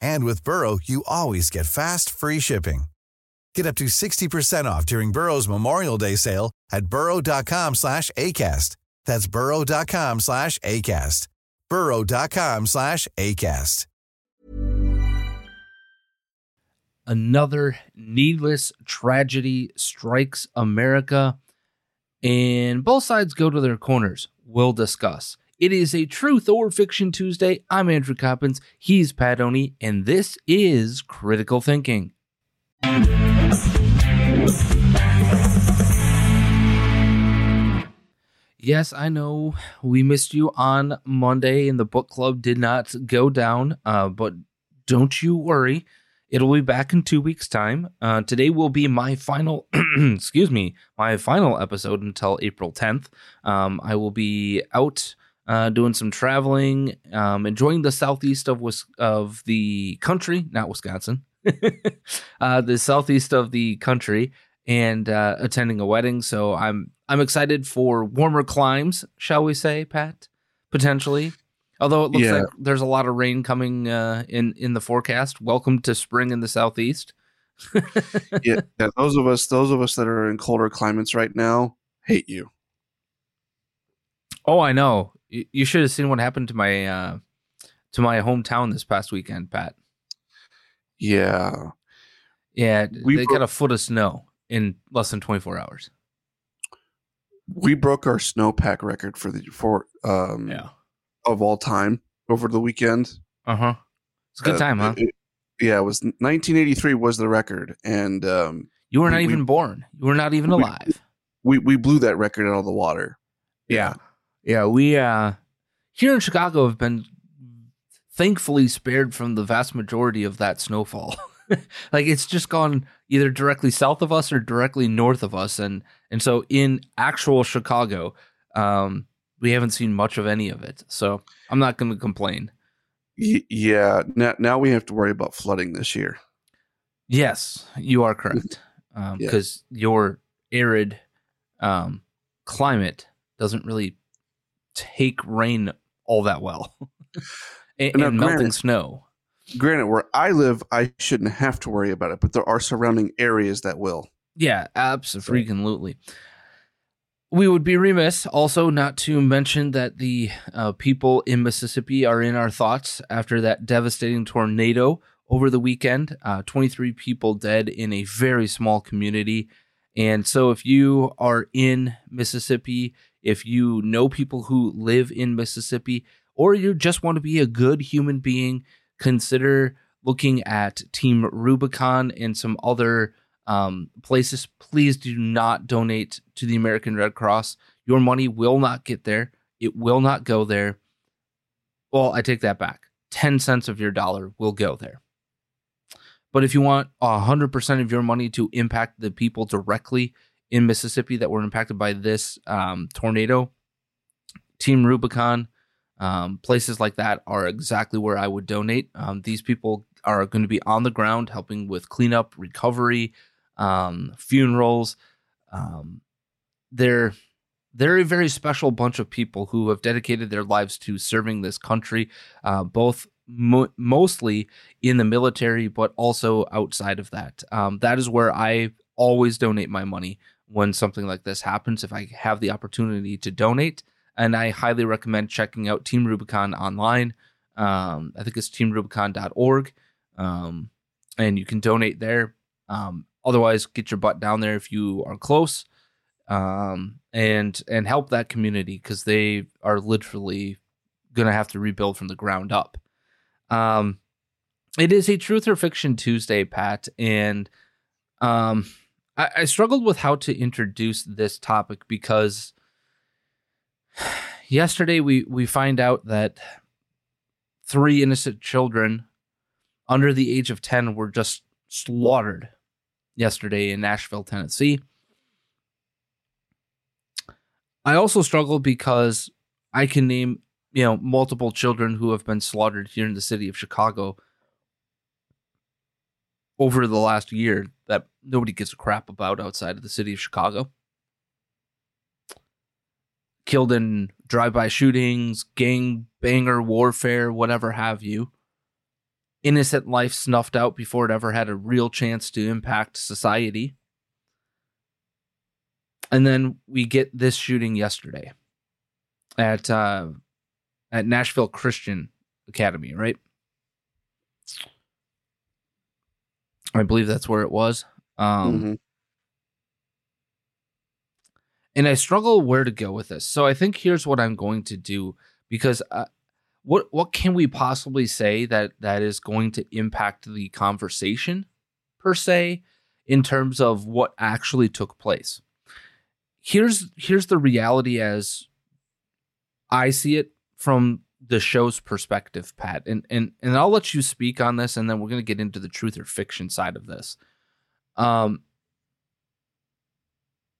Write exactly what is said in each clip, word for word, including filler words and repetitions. And with Burrow, you always get fast, free shipping. Get up to sixty percent off during Burrow's Memorial Day sale at burrow.com slash ACAST. That's burrow.com slash ACAST. burrow.com slash ACAST. Another needless tragedy strikes America, and both sides go to their corners. We'll discuss. It is a Truth or Fiction Tuesday. I'm Andrew Coppins, he's Pat Oney, and this is Critical Thinking. Yes, I know we missed you on Monday and the book club did not go down, uh, but don't you worry. It'll be back in two weeks' time. Uh, today will be my final, excuse me, my final episode until April tenth. Um, I will be out Uh, doing some traveling, um, enjoying the southeast of of the country, not Wisconsin, uh, the southeast of the country, and uh, attending a wedding. So I'm I'm excited for warmer climes, shall we say, Pat? Potentially, although it looks yeah. like there's a lot of rain coming uh, in in the forecast. Welcome to spring in the southeast. yeah, yeah, those of us those of us that are in colder climates right now hate you. Oh, I know. You should have seen what happened to my uh, to my hometown this past weekend, Pat. Yeah, yeah, we they bro- got a foot of snow in less than twenty-four hours. We broke our snowpack record for the for um yeah. of all time over the weekend. Uh huh. It's a good uh, time, huh? It, yeah, it was nineteen eighty-three was the record, and um, you were not we, even we, born. You were not even we, alive. We we blew that record out of the water. Yeah. yeah. Yeah, we uh, here in Chicago have been thankfully spared from the vast majority of that snowfall. Like it's just gone either directly south of us or directly north of us. And and so in actual Chicago, um, we haven't seen much of any of it. So I'm not going to complain. Y- yeah. Now, now we have to worry about flooding this year. Yes, you are correct. Um, yeah. 'Cause your arid um, climate doesn't really take rain all that well and, now, and melting granted, snow. Granted, where I live, I shouldn't have to worry about it, but there are surrounding areas that will. Yeah, absolutely. We would be remiss also not to mention that the uh, people in Mississippi are in our thoughts after that devastating tornado over the weekend. Uh, twenty-three people dead in a very small community. And so if you are in Mississippi, if you know people who live in Mississippi, or you just want to be a good human being, consider looking at Team Rubicon and some other um, places. Please do not donate to the American Red Cross. Your money will not get there. It will not go there. Well, I take that back. ten cents of your dollar will go there. But if you want one hundred percent of your money to impact the people directly in Mississippi that were impacted by this um, tornado, Team Rubicon, um, places like that are exactly where I would donate. Um, these people are going to be on the ground helping with cleanup, recovery, um, funerals. Um, they're They're a very special bunch of people who have dedicated their lives to serving this country, uh, both mo- mostly in the military, but also outside of that. Um, that is where I always donate my money when something like this happens, if I have the opportunity to donate. And I highly recommend checking out Team Rubicon online. Um, I think it's team rubicon dot org, um, and you can donate there. Um, otherwise, get your butt down there if you are close. Um, and and help that community, because they are literally going to have to rebuild from the ground up. Um, it is a Truth or Fiction Tuesday, Pat, and um, I, I struggled with how to introduce this topic because yesterday we, we find out that three innocent children under the age of ten were just slaughtered yesterday in Nashville, Tennessee. I also struggle because I can name, you know, multiple children who have been slaughtered here in the city of Chicago over the last year that nobody gives a crap about outside of the city of Chicago. Killed in drive-by shootings, gang banger warfare, whatever have you. Innocent life snuffed out before it ever had a real chance to impact society. And then we get this shooting yesterday at uh, at Nashville Christian Academy, right? I believe that's where it was. Um, mm-hmm. And I struggle where to go with this. So I think here's what I'm going to do, because uh, what what can we possibly say that that is going to impact the conversation per se in terms of what actually took place? Here's here's the reality as I see it from the show's perspective, Pat. And and and I'll let you speak on this, and then we're going to get into the truth or fiction side of this. Um,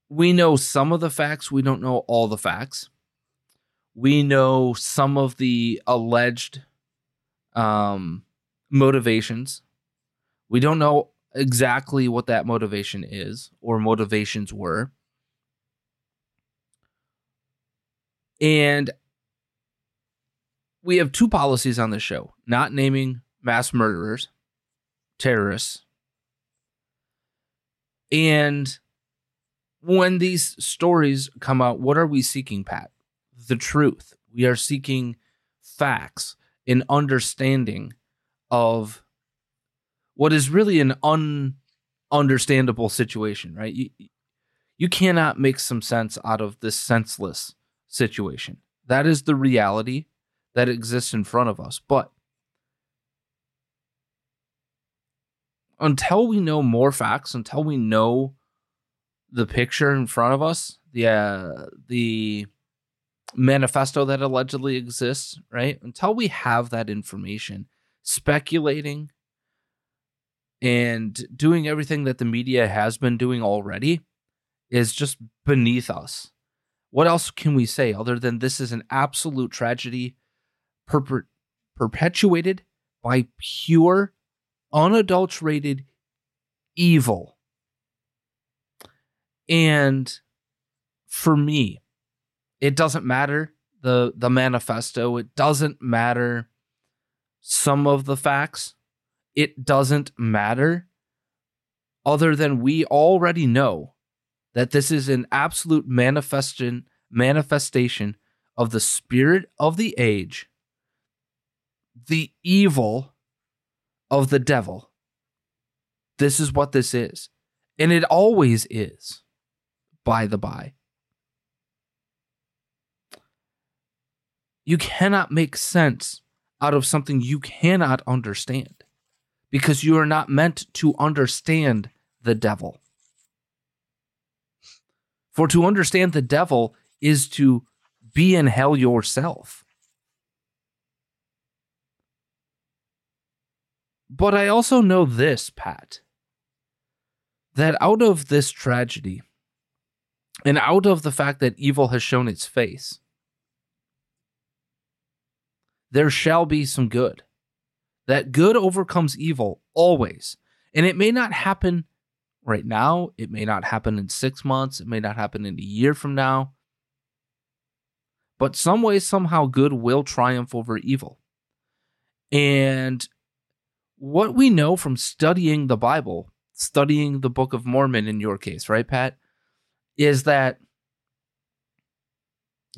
we know some of the facts. We don't know all the facts. We know some of the alleged um, motivations. We don't know exactly what that motivation is or motivations were. And we have two policies on this show: not naming mass murderers, terrorists. And when these stories come out, what are we seeking, Pat? The truth. We are seeking facts, an understanding of what is really an un-understandable situation, right? You, you cannot make some sense out of this senseless situation. That is the reality that exists in front of us. But until we know more facts, until we know the picture in front of us, the uh, the manifesto that allegedly exists, right? Until we have that information, speculating and doing everything that the media has been doing already is just beneath us. What else can we say other than this is an absolute tragedy perp- perpetuated by pure, unadulterated evil? And for me, it doesn't matter the, the manifesto. It doesn't matter some of the facts. It doesn't matter other than we already know that this is an absolute manifestation manifestation of the spirit of the age, the evil of the devil. This is what this is. And it always is, by the by. You cannot make sense out of something you cannot understand, because you are not meant to understand the devil. For to understand the devil is to be in hell yourself. But I also know this, Pat, that out of this tragedy and out of the fact that evil has shown its face, there shall be some good. That good overcomes evil always. And it may not happen right now, it may not happen in six months, it may not happen in a year from now, But some way, somehow, good will triumph over evil. And what we know from studying the Bible, studying the Book of Mormon in your case, right, Pat, is that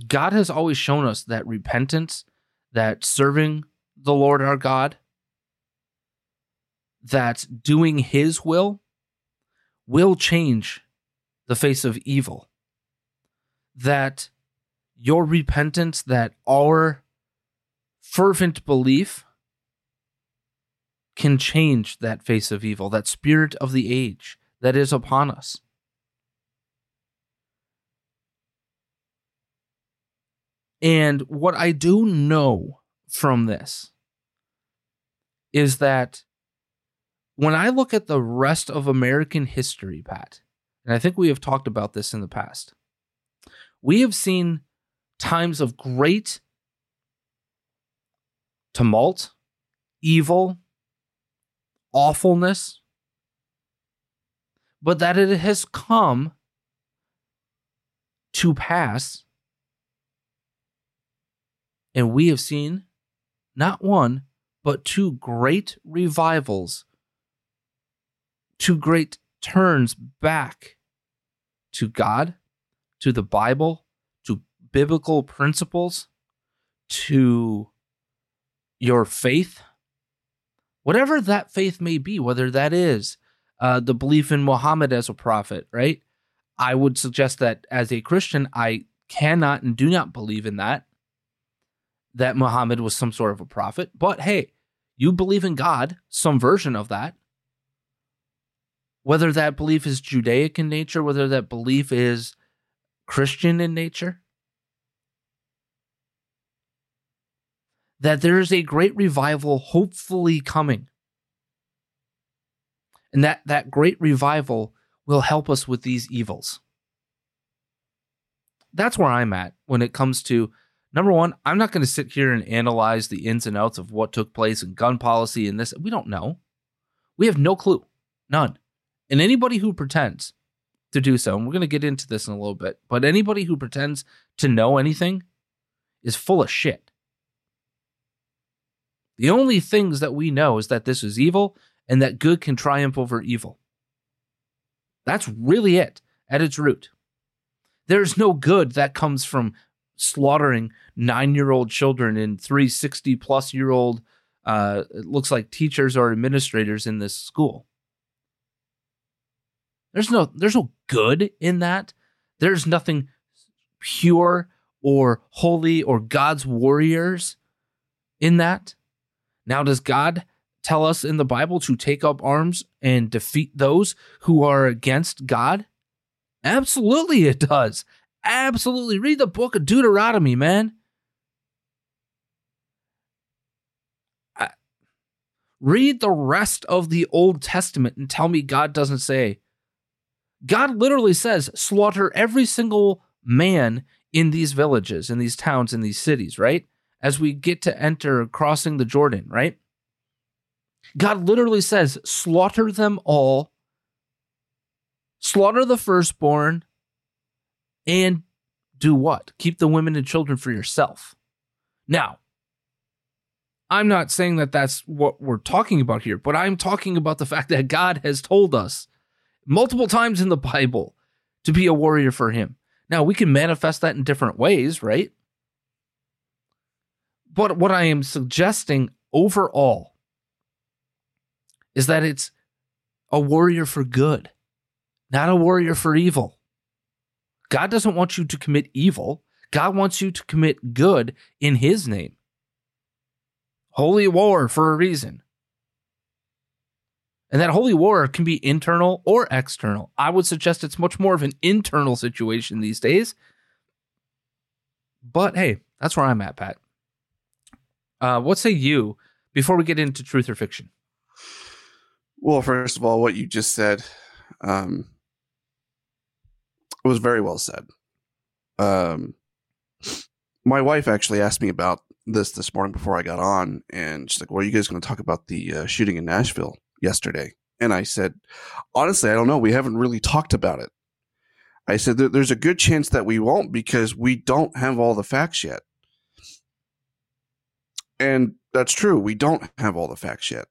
God has always shown us that repentance, that serving the Lord our God, that doing his will, will change the face of evil. That your repentance, that our fervent belief can change that face of evil, that spirit of the age that is upon us. And what I do know from this is that when I look at the rest of American history, Pat, and I think we have talked about this in the past, we have seen times of great tumult, evil, awfulness, but that it has come to pass, and we have seen not one, but two great revivals, two great turns back to God, to the Bible, to biblical principles, to your faith, whatever that faith may be, whether that is uh, the belief in Muhammad as a prophet, right? I would suggest that as a Christian, I cannot and do not believe in that, that Muhammad was some sort of a prophet. But hey, you believe in God, some version of that. Whether that belief is Judaic in nature, whether that belief is Christian in nature, that there is a great revival hopefully coming. And that, that great revival will help us with these evils. That's where I'm at when it comes to, number one, I'm not going to sit here and analyze the ins and outs of what took place in gun policy and this. We don't know. We have no clue. None. And anybody who pretends to do so, and we're going to get into this in a little bit, but anybody who pretends to know anything is full of shit. The only things that we know is that this is evil and that good can triumph over evil. That's really it at its root. There's no good that comes from slaughtering nine-year-old children and three sixty-plus-year-old, uh, it looks like teachers or administrators in this school. There's no, there's no good in that. There's nothing pure or holy or God's warriors in that. Now, does God tell us in the Bible to take up arms and defeat those who are against God? Absolutely it does. Absolutely. Read the book of Deuteronomy, man. I, read the rest of the Old Testament and tell me God doesn't say. God literally says, slaughter every single man in these villages, in these towns, in these cities, right? As we get to enter crossing the Jordan, right? God literally says, slaughter them all, slaughter the firstborn, and do what? Keep the women and children for yourself. Now, I'm not saying that that's what we're talking about here, but I'm talking about the fact that God has told us multiple times in the Bible to be a warrior for him. Now, we can manifest that in different ways, right? But what I am suggesting overall is that it's a warrior for good, not a warrior for evil. God doesn't want you to commit evil. God wants you to commit good in his name. Holy war for a reason. And that holy war can be internal or external. I would suggest it's much more of an internal situation these days. But hey, that's where I'm at, Pat. Uh, what say you before we get into truth or fiction? Well, first of all, what you just said, um, it was very well said. Um, my wife actually asked me about this this morning before I got on, and she's like, well, are you guys going to talk about the uh, shooting in Nashville yesterday? And I said, honestly, I don't know. We haven't really talked about it. I said, there's a good chance that we won't because we don't have all the facts yet. And that's true. We don't have all the facts yet.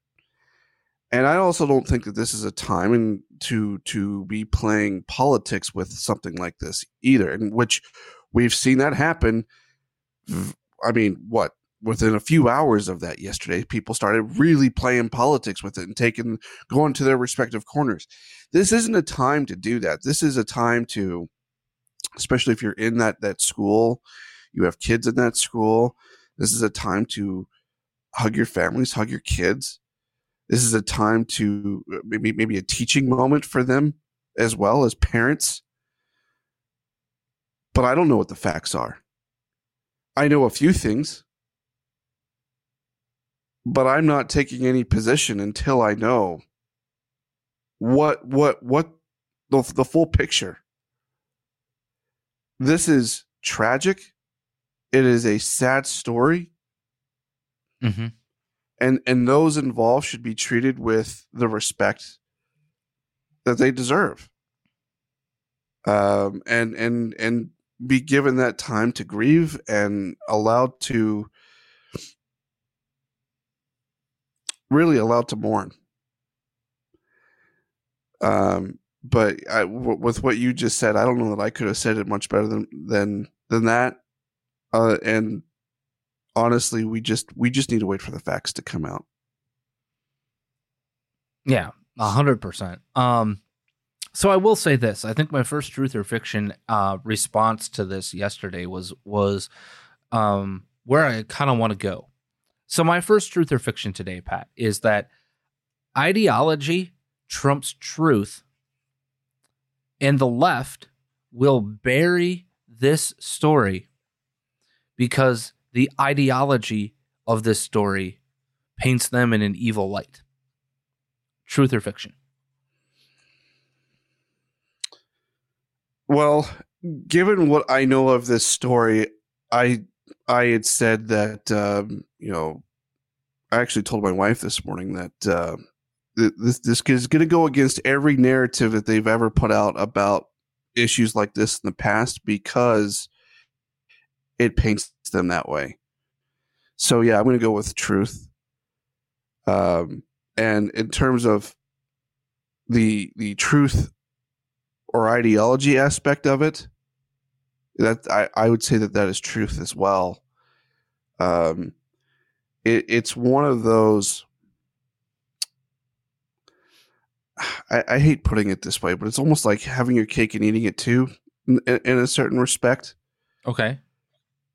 And I also don't think that this is a time in, to to be playing politics with something like this either, in which we've seen that happen. I mean, what? Within a few hours of that yesterday, people started really playing politics with it and taking, going to their respective corners. This isn't a time to do that. This is a time to, especially if you're in that, that school, you have kids in that school. This is a time to hug your families, hug your kids. This is a time to maybe, maybe a teaching moment for them as well as parents. But I don't know what the facts are. I know a few things. But I'm not taking any position until I know what what what the, the full picture. This is tragic. It is a sad story. Mm-hmm. And and those involved should be treated with the respect that they deserve. Um and and and be given that time to grieve and allowed to really allowed to mourn. Um, but I, w- with what you just said, I don't know that I could have said it much better than, than, than that. Uh, and honestly, we just, we just need to wait for the facts to come out. Yeah. A hundred percent. Um, so I will say this, I think my first truth or fiction, uh, response to this yesterday was, was, um, where I kind of want to go. So my first truth or fiction today, Pat, is that ideology trumps truth, and the left will bury this story because the ideology of this story paints them in an evil light. Truth or fiction? Well, given what I know of this story, I... I had said that, um, you know, I actually told my wife this morning that uh, this, this is going to go against every narrative that they've ever put out about issues like this in the past because it paints them that way. So, yeah, I'm going to go with truth. Um, and in terms of the the truth or ideology aspect of it, That I, I would say that that is truth as well. Um, it, it's one of those. I, I hate putting it this way, but it's almost like having your cake and eating it too, in, in a certain respect. Okay.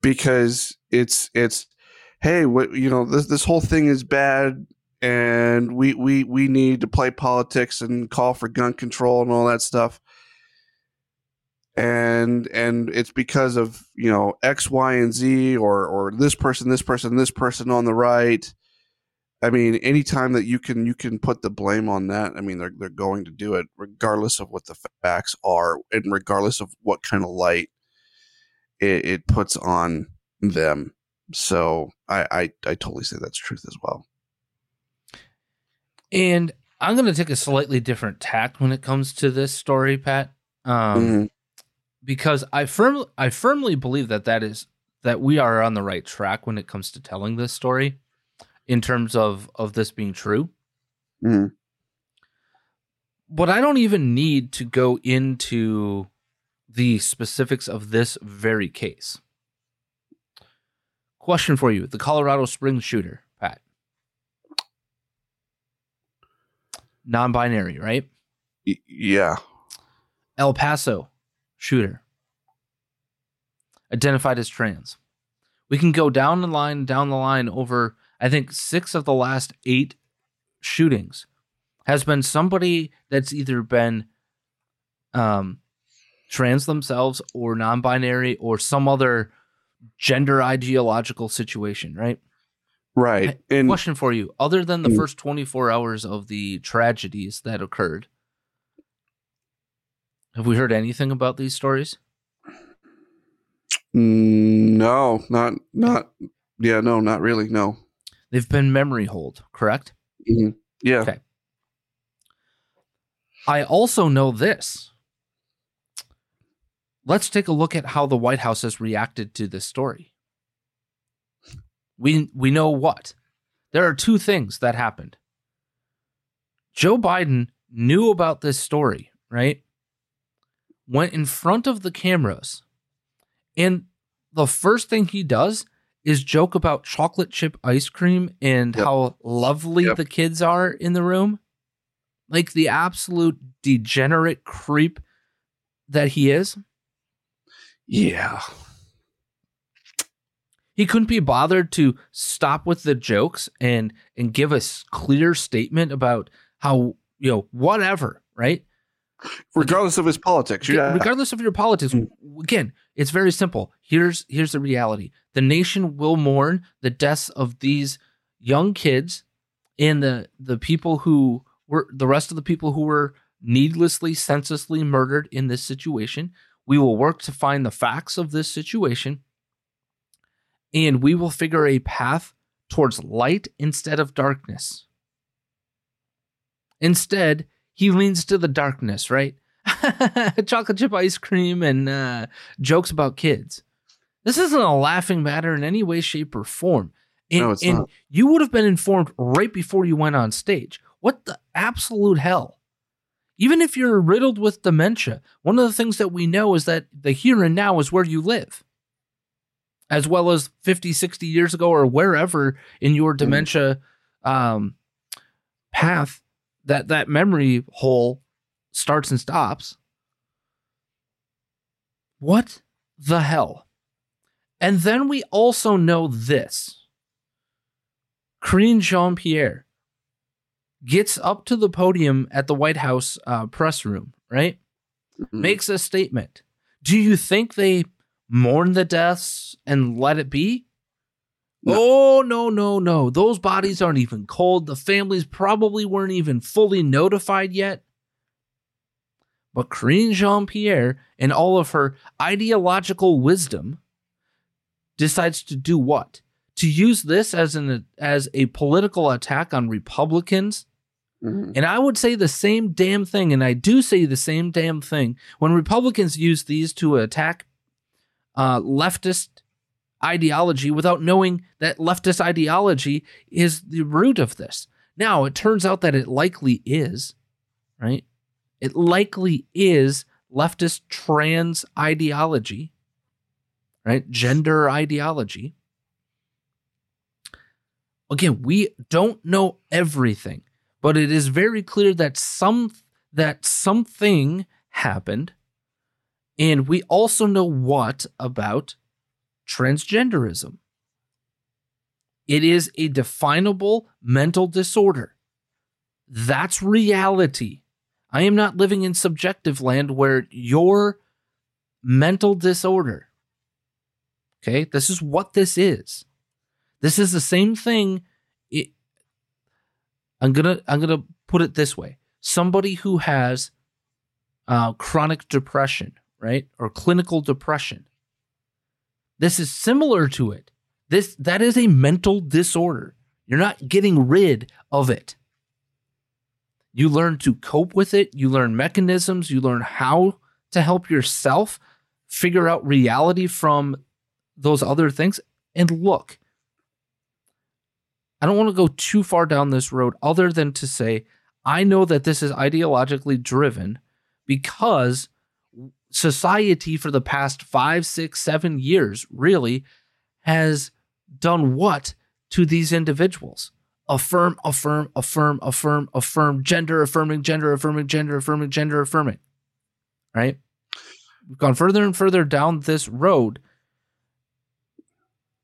Because it's it's, hey, what you know this this whole thing is bad, and we we we need to play politics and call for gun control and all that stuff. And and it's because of, you know, X, Y, and Z or or this person, this person, this person on the right. I mean, anytime that you can you can put the blame on that, I mean, they're they're going to do it regardless of what the facts are and regardless of what kind of light it, it puts on them. So I, I, I totally say that's truth as well. And I'm going to take a slightly different tack when it comes to this story, Pat. Um mm-hmm. Because I firmly, I firmly believe that that is that we are on the right track when it comes to telling this story, in terms of of this being true. Mm. But I don't even need to go into the specifics of this very case. Question for you: the Colorado Springs shooter, Pat, non-binary, right? Y- yeah. El Paso shooter, identified as trans. We can go down the line, down the line over, I think, six of the last eight shootings has been somebody that's either been um, trans themselves or non-binary or some other gender ideological situation, right? Right. And question for you. Other than the first twenty-four hours of the tragedies that occurred, have we heard anything about these stories? No, not, not, yeah, no, not really, no. They've been memory holed, correct? Mm-hmm. Yeah. Okay. I also know this. let's take a look at how the White House has reacted to this story. We we know what. There are two things that happened. Joe Biden knew about this story, right? Went in front of the cameras, and the first thing he does is joke about chocolate chip ice cream and yep. how lovely yep. the kids are in the room. Like the absolute degenerate creep that he is. Yeah. He couldn't be bothered to stop with the jokes and and give a clear statement about how, you know, whatever, right? Regardless of his politics. Yeah. Regardless of your politics. Again, it's very simple. Here's here's the reality. The nation will mourn the deaths of these young kids and the the people who were the rest of the people who were needlessly, senselessly murdered in this situation. We will work to find the facts of this situation, and we will figure a path towards light instead of darkness. Instead, he leans to the darkness, right? Chocolate chip ice cream and uh, jokes about kids. This isn't a laughing matter in any way, shape, or form. And, no, it's and not. You would have been informed right before you went on stage. What the absolute hell? Even if you're riddled with dementia, one of the things that we know is that the here and now is where you live, as well as fifty, sixty years ago or wherever in your dementia um, path that that memory hole starts and stops. What the hell? And then we also know this. Karine Jean-Pierre gets up to the podium at the White House uh, press room, right? Mm-hmm. Makes a statement. Do you think they mourn the deaths and let it be? No. Oh, no, no, no. Those bodies aren't even cold. The families probably weren't even fully notified yet. But Karine Jean-Pierre, in all of her ideological wisdom, decides to do what? To use this as an as a political attack on Republicans. Mm-hmm. And I would say the same damn thing, and I do say the same damn thing, when Republicans use these to attack uh, leftist ideology without knowing that leftist ideology is the root of this. Now, it turns out that it likely is, right? It likely is leftist trans ideology, right? Gender ideology. Again, we don't know everything, but it is very clear that some that something happened, and we also know what about transgenderism. It is a definable mental disorder. That's reality. I am not living in subjective land where your mental disorder, okay, this is what this is. This is the same thing. It, I'm gonna I'm gonna put it this way: somebody who has uh, chronic depression, right, or clinical depression. This is similar to it. This that is a mental disorder. You're not getting rid of it. You learn to cope with it. You learn mechanisms. You learn how to help yourself figure out reality from those other things. And look, I don't want to go too far down this road other than to say, I know that this is ideologically driven because society for the past five, six, seven years really has done what to these individuals? Affirm, affirm, affirm, affirm, affirm, gender affirming, gender affirming, gender affirming, gender affirming, right? We've gone further and further down this road.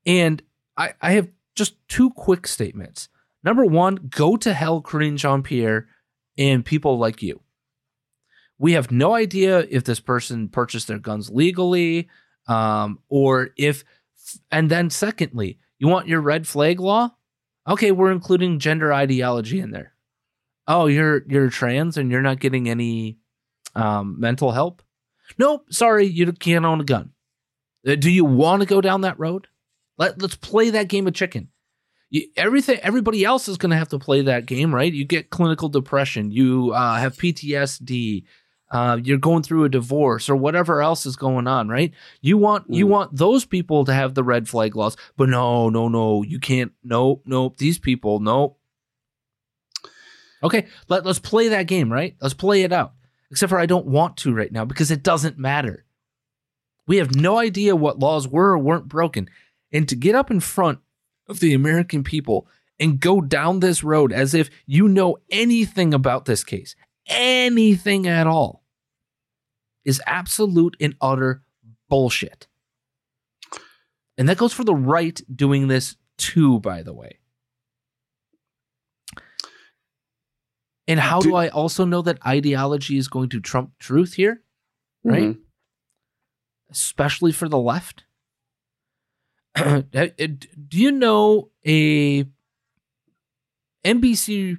And I, I have just two quick statements. Number one, go to hell, Karine Jean-Pierre, and people like you. We have no idea if this person purchased their guns legally, um, or if, and then secondly, you want your red flag law? Okay, we're including gender ideology in there. Oh, you're you're trans and you're not getting any um, mental help? Nope, sorry, you can't own a gun. Do you want to go down that road? Let, let's play that game of chicken. You, everything, everybody else is going to have to play that game, right? You get clinical depression. You uh, have P T S D. uh, you're going through a divorce or whatever else is going on, right? You want mm. you want those people to have the red flag laws, but no, no, no, you can't. No, no, these people, no. Okay, let, let's play that game, right? Let's play it out. Except for I don't want to right now because it doesn't matter. We have no idea what laws were or weren't broken. And to get up in front of the American people and go down this road as if you know anything about this case, anything at all, is absolute and utter bullshit. And that goes for the right doing this too, by the way. And how do, do I also know that ideology is going to trump truth here? Right? Mm-hmm. Especially for the left. Do you know a N B C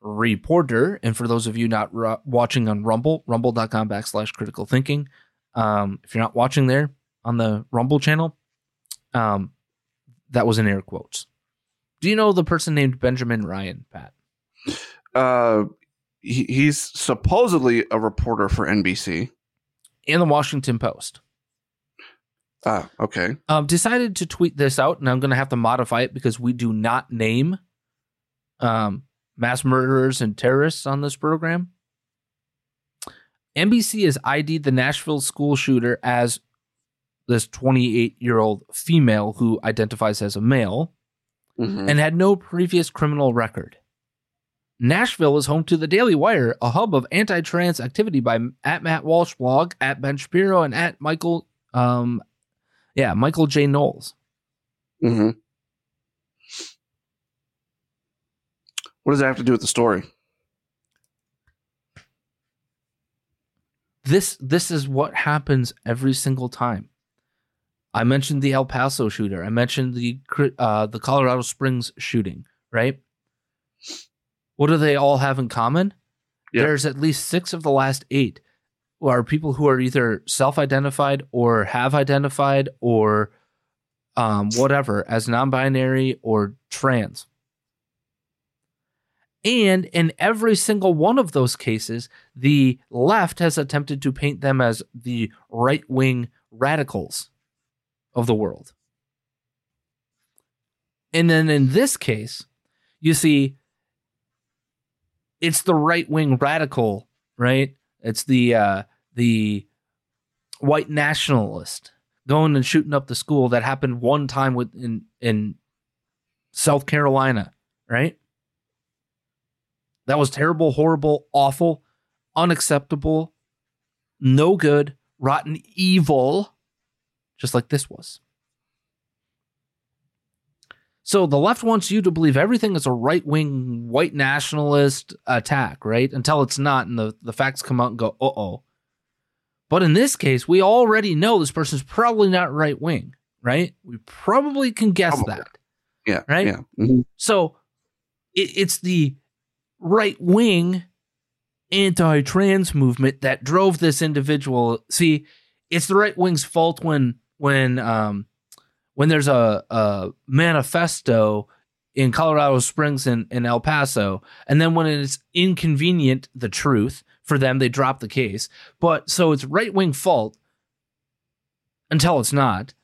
reporter, and for those of you not ru- watching on Rumble, rumble.com backslash critical thinking, um, if you're not watching there on the Rumble channel, um, that was in air quotes. Do you know the person named Benjamin Ryan, Pat? Uh, he, he's supposedly a reporter for N B C. And the Washington Post. Ah, okay. Um, decided to tweet this out, and I'm going to have to modify it because we do not name um, mass murderers and terrorists on this program. N B C has I D'd the Nashville school shooter as this twenty-eight-year-old female who identifies as a male mm-hmm. and had no previous criminal record. Nashville is home to the Daily Wire, a hub of anti-trans activity by at Matt Walsh blog, at Ben Shapiro, and at Michael, um, yeah, Michael J. Knowles. Mm-hmm. What does that have to do with the story? This this is what happens every single time. I mentioned the El Paso shooter. I mentioned the uh, the Colorado Springs shooting, right? What do they all have in common? Yep. There's at least six of the last eight who are people who are either self-identified or have identified or um, whatever as non-binary or trans. And in every single one of those cases, the left has attempted to paint them as the right-wing radicals of the world. And then in this case, you see... It's the right-wing radical, right? It's the uh, the white nationalist going and shooting up the school that happened one time with in, in South Carolina, right? That was terrible, horrible, awful, unacceptable, no good, rotten, evil, just like this was. So the left wants you to believe everything is a right-wing, white nationalist attack, right? Until it's not, and the, the facts come out and go, uh-oh. But in this case, we already know this person's probably not right-wing, right? We probably can guess probably. that. Yeah. Right? Yeah. Mm-hmm. So it, it's the right-wing anti-trans movement that drove this individual. See, it's the right-wing's fault when when um. When there's a, a manifesto in Colorado Springs and in El Paso, and then when it's inconvenient, the truth for them, they drop the case. But so it's right wing fault until it's not,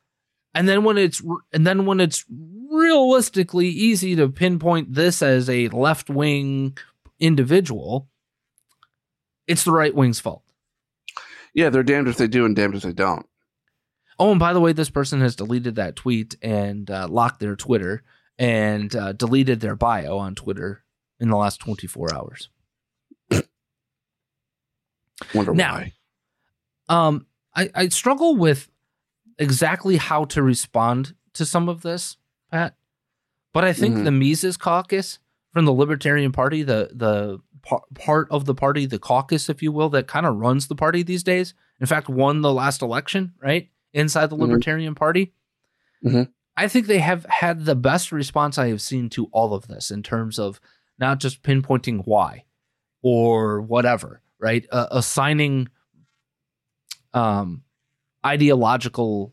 and then when it's and then when it's realistically easy to pinpoint this as a left wing individual, it's the right wing's fault. Yeah, they're damned if they do and damned if they don't. Oh, and by the way, this person has deleted that tweet and uh, locked their Twitter and uh, deleted their bio on Twitter in the last twenty-four hours. Wonder now, why. Um, I, I struggle with exactly how to respond to some of this, Pat. But I think mm-hmm. the Mises caucus from the Libertarian Party, the the par- part of the party, the caucus, if you will, that kind of runs the party these days. In fact, won the last election, right? Inside the Libertarian mm-hmm. Party, mm-hmm. I think they have had the best response I have seen to all of this in terms of not just pinpointing why or whatever, right? Uh, assigning um, ideological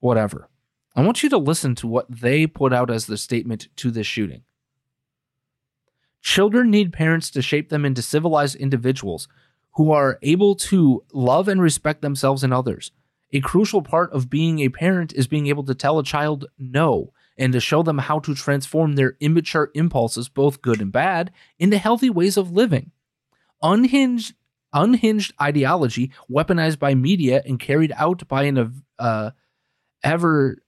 whatever. I want you to listen to what they put out as the statement to this shooting. Children need parents to shape them into civilized individuals who are able to love and respect themselves and others. A crucial part of being a parent is being able to tell a child no and to show them how to transform their immature impulses, both good and bad, into healthy ways of living. Unhinged, unhinged ideology weaponized by media and carried out by an uh, ever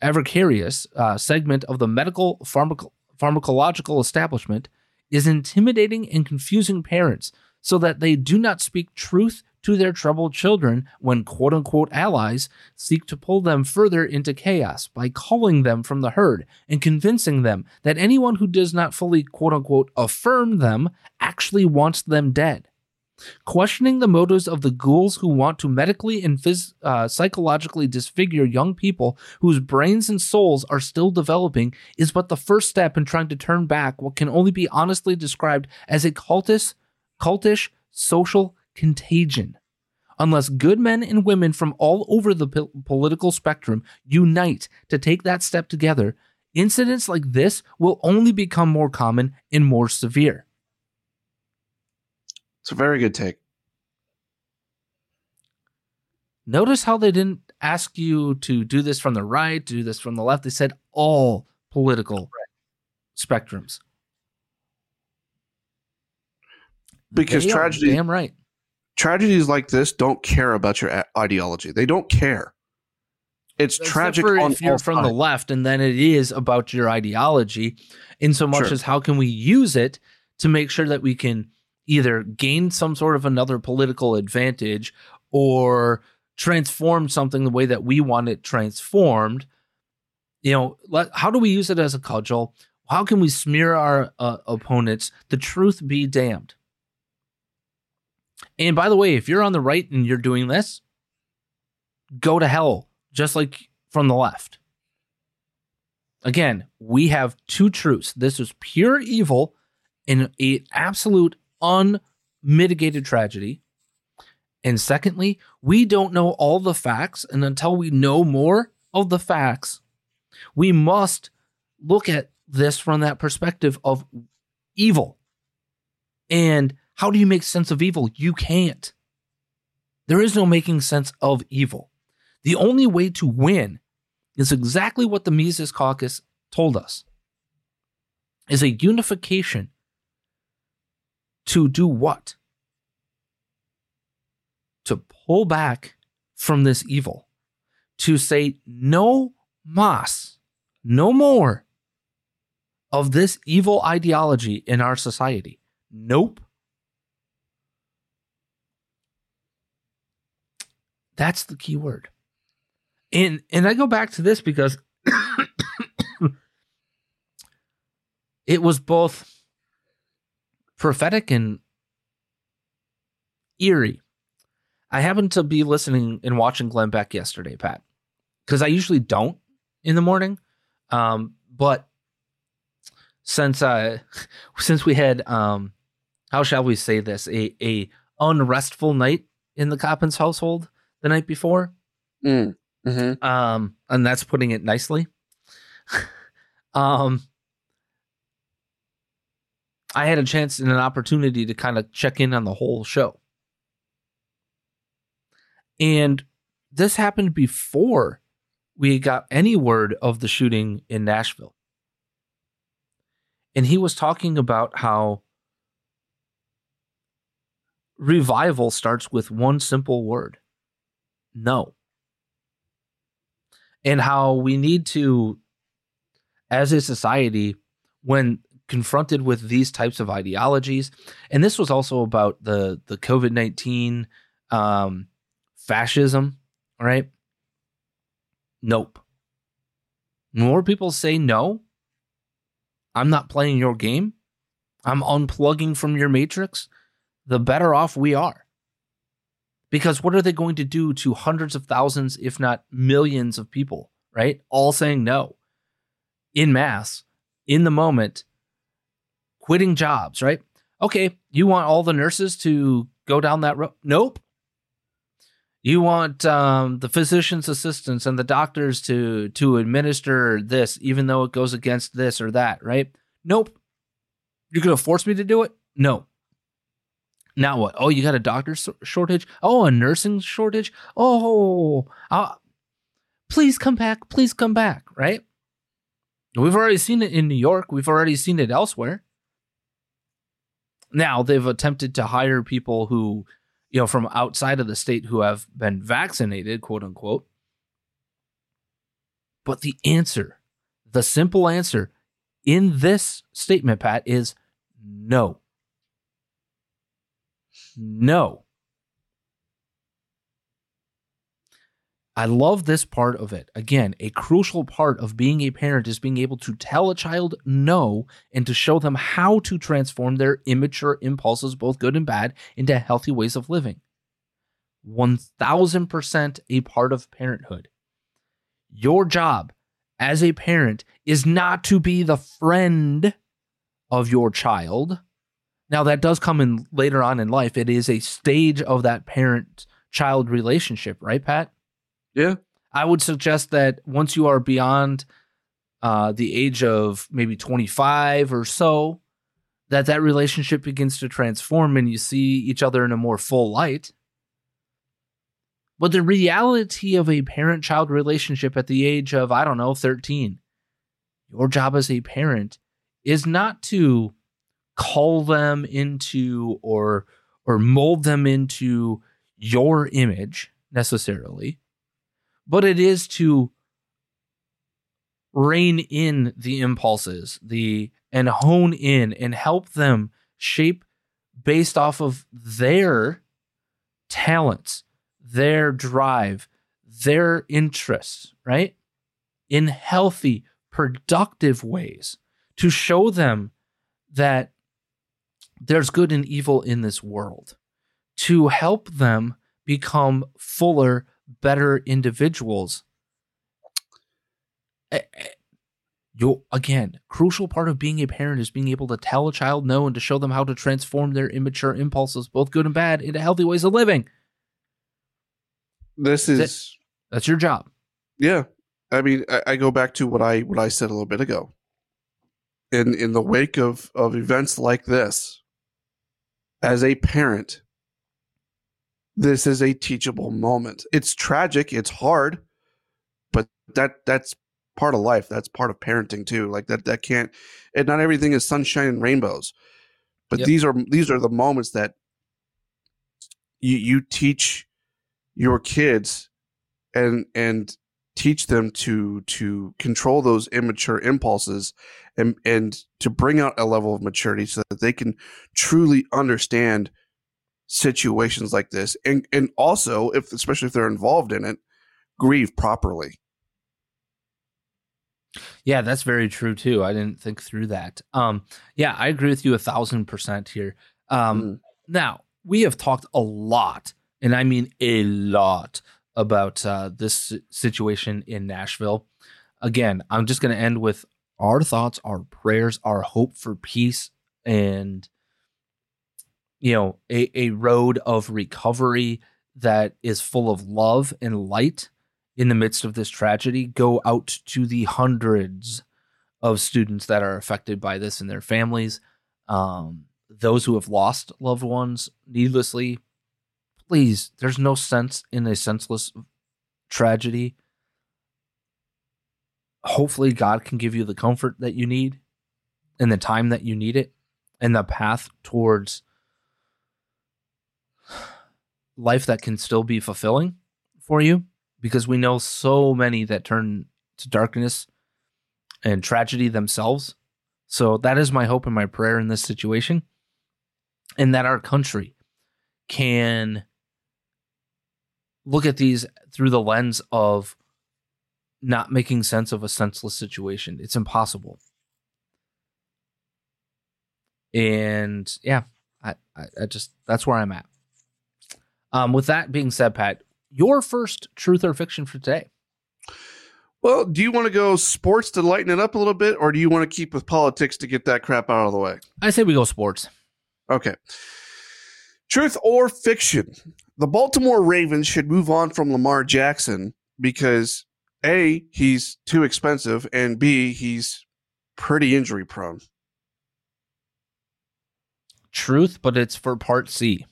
Avaricarious uh, segment of the medical pharmaco- pharmacological establishment is intimidating and confusing parents so that they do not speak truth to their troubled children when quote-unquote allies seek to pull them further into chaos by calling them from the herd and convincing them that anyone who does not fully quote-unquote affirm them actually wants them dead. Questioning the motives of the ghouls who want to medically and phys- uh, psychologically disfigure young people whose brains and souls are still developing is but the first step in trying to turn back what can only be honestly described as a cultish, cultish social contagion. Unless good men and women from all over the po- political spectrum unite to take that step together, incidents like this will only become more common and more severe. It's a very good take. Notice how they didn't ask you to do this from the right, do this from the left. They said all political spectrums. Because they tragedy, damn right. Tragedies like this don't care about your ideology. They don't care. It's Except tragic for on if you're from time. the left, and then it is about your ideology, in so much sure. as how can we use it to make sure that we can either gain some sort of another political advantage or transform something the way that we want it transformed. You know, let, how do we use it as a cudgel? How can we smear our uh, opponents? The truth be damned. And by the way, if you're on the right and you're doing this, go to hell, just like from the left. Again, we have two truths. This is pure evil and an absolute unmitigated tragedy. And secondly, we don't know all the facts, and until we know more of the facts, we must look at this from that perspective of evil. And how do you make sense of evil? You can't. There is no making sense of evil. The only way to win is exactly what the Mises caucus told us, is a unification. To do what? To pull back from this evil. To say no mas, no more of this evil ideology in our society. Nope. That's the key word. And and I go back to this because it was both prophetic and eerie. I happened to be listening and watching Glenn Beck yesterday, Pat, because I usually don't in the morning. Um, but since I, since we had, um, how shall we say this, a, a unrestful night in the Coppins household the night before, mm, mm-hmm. um, and that's putting it nicely. um. I had a chance and an opportunity to kind of check in on the whole show. And this happened before we got any word of the shooting in Nashville. And he was talking about how revival starts with one simple word: no. And how we need to, as a society, when confronted with these types of ideologies. And this was also about the, the covid nineteen um, fascism, right? Nope. More people say no. I'm not playing your game. I'm unplugging from your matrix. The better off we are. Because what are they going to do to hundreds of thousands, if not millions of people, right? All saying no in mass, in the moment, quitting jobs, right? Okay, you want all the nurses to go down that road? Nope. You want um, the physician's assistants and the doctors to to administer this, even though it goes against this or that, right? Nope. You're going to force me to do it? No. Now what? Oh, you got a doctor's shortage? Oh, a nursing shortage? Oh, uh, please come back. Please come back, right? We've already seen it in New York. We've already seen it elsewhere. Now, they've attempted to hire people who, you know, from outside of the state who have been vaccinated, quote unquote. But the answer, the simple answer in this statement, Pat, is no. No. I love this part of it. Again, a crucial part of being a parent is being able to tell a child no and to show them how to transform their immature impulses, both good and bad, into healthy ways of living. one thousand percent a part of parenthood. Your job as a parent is not to be the friend of your child. Now, that does come in later on in life. It is a stage of that parent-child relationship, right, Pat? Yeah, I would suggest that once you are beyond uh, the age of maybe twenty-five or so, that that relationship begins to transform and you see each other in a more full light. But the reality of a parent-child relationship at the age of, I don't know, thirteen, your job as a parent is not to call them into or or mold them into your image necessarily. But it is to rein in the impulses, the and hone in and help them shape based off of their talents, their drive, their interests, right? In healthy, productive ways to show them that there's good and evil in this world, to help them become fuller, better individuals. You'll, again, crucial part of being a parent is being able to tell a child no and to show them how to transform their immature impulses, both good and bad, into healthy ways of living. This is that, that's your job. Yeah, I mean, I, I go back to what I what I said a little bit ago. In in the wake of of events like this, as a parent, this is a teachable moment. It's tragic. It's hard, but that that's part of life. That's part of parenting too. Like that that can't. And not everything is sunshine and rainbows. But yep. these are these are the moments that you you teach your kids and and teach them to to control those immature impulses and and to bring out a level of maturity so that they can truly understand situations like this, and and also, if especially if they're involved in it, grieve properly. Yeah, that's very true too. I didn't think through that. Um, yeah, I agree with you a thousand percent here. Um, mm. Now we have talked a lot, and I mean a lot, about uh, this situation in Nashville. Again, I'm just going to end with our thoughts, our prayers, our hope for peace, and, you know, a, a road of recovery that is full of love and light in the midst of this tragedy. Go out to the hundreds of students that are affected by this and their families. Um, those who have lost loved ones needlessly. Please, there's no sense in a senseless tragedy. Hopefully God can give you the comfort that you need and the time that you need it and the path towards life that can still be fulfilling for you, because we know so many that turn to darkness and tragedy themselves. So that is my hope and my prayer in this situation, and that our country can look at these through the lens of not making sense of a senseless situation. It's impossible. And yeah, I, I, I just, that's where I'm at. Um, with that being said, Pat, your first truth or fiction for today. Well, do you want to go sports to lighten it up a little bit, or do you want to keep with politics to get that crap out of the way? I say we go sports. Okay. Truth or fiction. The Baltimore Ravens should move on from Lamar Jackson because A, he's too expensive, and B, he's pretty injury prone. truth, but it's for part C.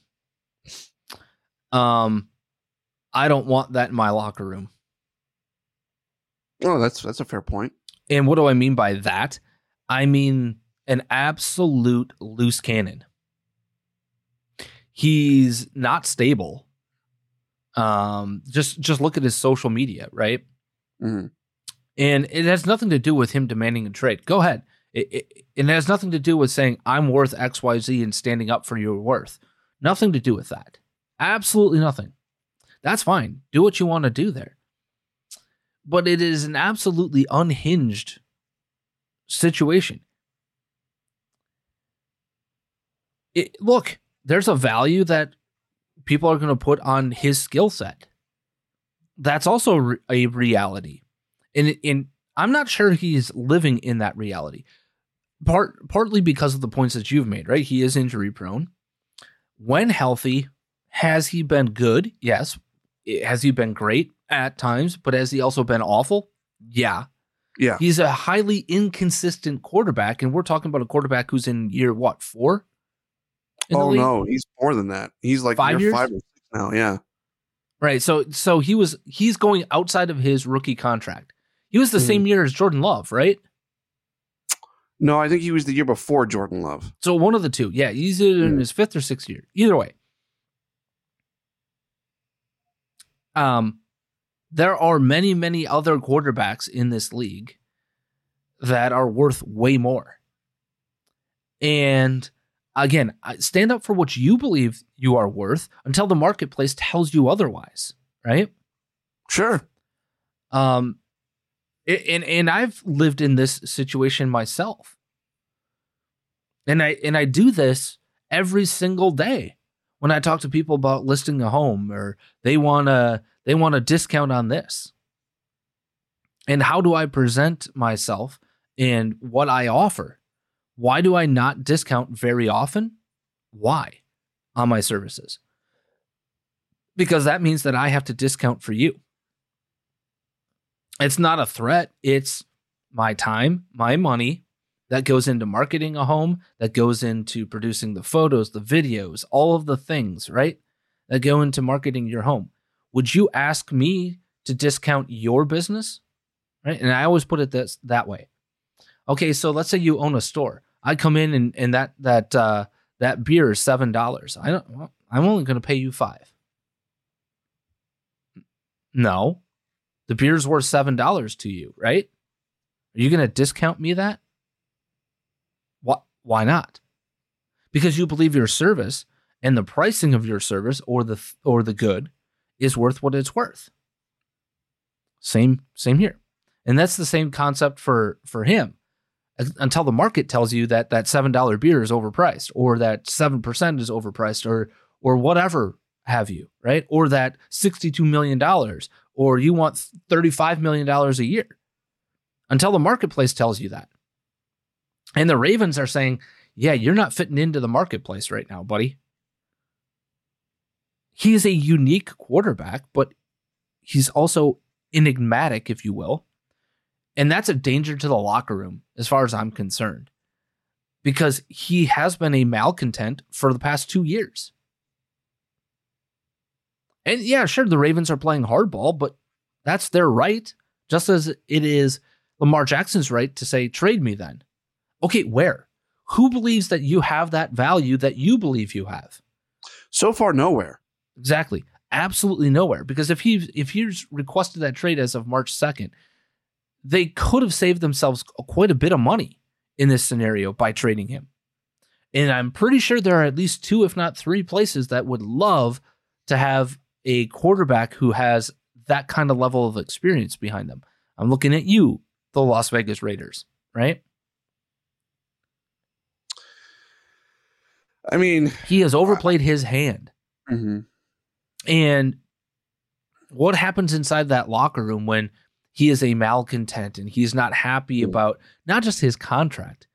Um, I don't want that in my locker room. Oh, that's that's a fair point. And what do I mean by that? I mean an absolute loose cannon. He's not stable. Um, just just look at his social media, right? Mm-hmm. And it has nothing to do with him demanding a trade. Go ahead. It, it, it has nothing to do with saying, I'm worth X, Y, Z and standing up for your worth. Nothing to do with that. Absolutely nothing. That's fine. Do what you want to do there. But it is an absolutely unhinged situation. It, look, there's a value that people are going to put on his skill set. That's also re- a reality. And, and I'm not sure he's living in that reality, Part, partly because of the points that you've made, right? He is injury prone. When healthy, has he been good? Yes. Has he been great at times? But has he also been awful? Yeah. Yeah. He's a highly inconsistent quarterback, and we're talking about a quarterback who's in year, what, four? Oh, no, he's more than that. He's like five year five or six now, yeah. Right, so so he was he's going outside of his rookie contract. He was the mm. same year as Jordan Love, right? No, I think he was the year before Jordan Love. So one of the two. Yeah, he's in mm. his fifth or sixth year. Either way. Um, there are many, many other quarterbacks in this league that are worth way more. And again, stand up for what you believe you are worth until the marketplace tells you otherwise, right? Sure. Um, and and I've lived in this situation myself, and I and I do this every single day when I talk to people about listing a home, or they want a they want a discount on this. And how do I present myself and what I offer? Why do I not discount very often? Why? On my services. Because that means that I have to discount for you. It's not a threat. It's my time, my money that goes into marketing a home, that goes into producing the photos, the videos, all of the things, right? That go into marketing your home. Would you ask me to discount your business? Right? And I always put it this, that way. Okay, so let's say you own a store. I come in and, and that that uh, that beer is seven dollars. I don't. Well, I'm only going to pay you five. No, the beer's worth seven dollars to you, right? Are you going to discount me that? What? Why not? Because you believe your service and the pricing of your service or the or the good is worth what it's worth. Same same here, and that's the same concept for for him. Until the market tells you that that seven dollar beer is overpriced, or that seven percent is overpriced, or or whatever have you, right? Or that sixty-two million dollars, or you want thirty-five million dollars a year. Until the marketplace tells you that. And the Ravens are saying, yeah, you're not fitting into the marketplace right now, buddy. He is a unique quarterback, but he's also enigmatic, if you will. And that's a danger to the locker room, as far as I'm concerned, because he has been a malcontent for the past two years. And yeah, sure, the Ravens are playing hardball, but that's their right, just as it is Lamar Jackson's right to say, trade me then. Okay, where? Who believes that you have that value that you believe you have? So far, nowhere. Exactly. Absolutely nowhere, because if he if he's requested that trade as of March second, they could have saved themselves quite a bit of money in this scenario by trading him. And I'm pretty sure there are at least two, if not three places that would love to have a quarterback who has that kind of level of experience behind them. I'm looking at you, the Las Vegas Raiders, right? I mean, he has overplayed his hand. Mm-hmm. And what happens inside that locker room when he is a malcontent and he's not happy about not just his contract,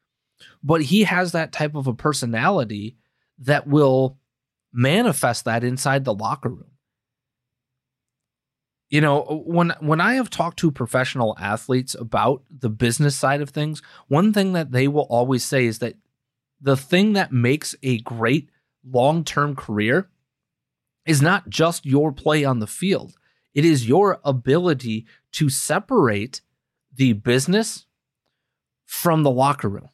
but he has that type of a personality that will manifest that inside the locker room. You know, when when I have talked to professional athletes about the business side of things, one thing that they will always say is that the thing that makes a great long-term career is not just your play on the field. It is your ability to separate the business from the locker room.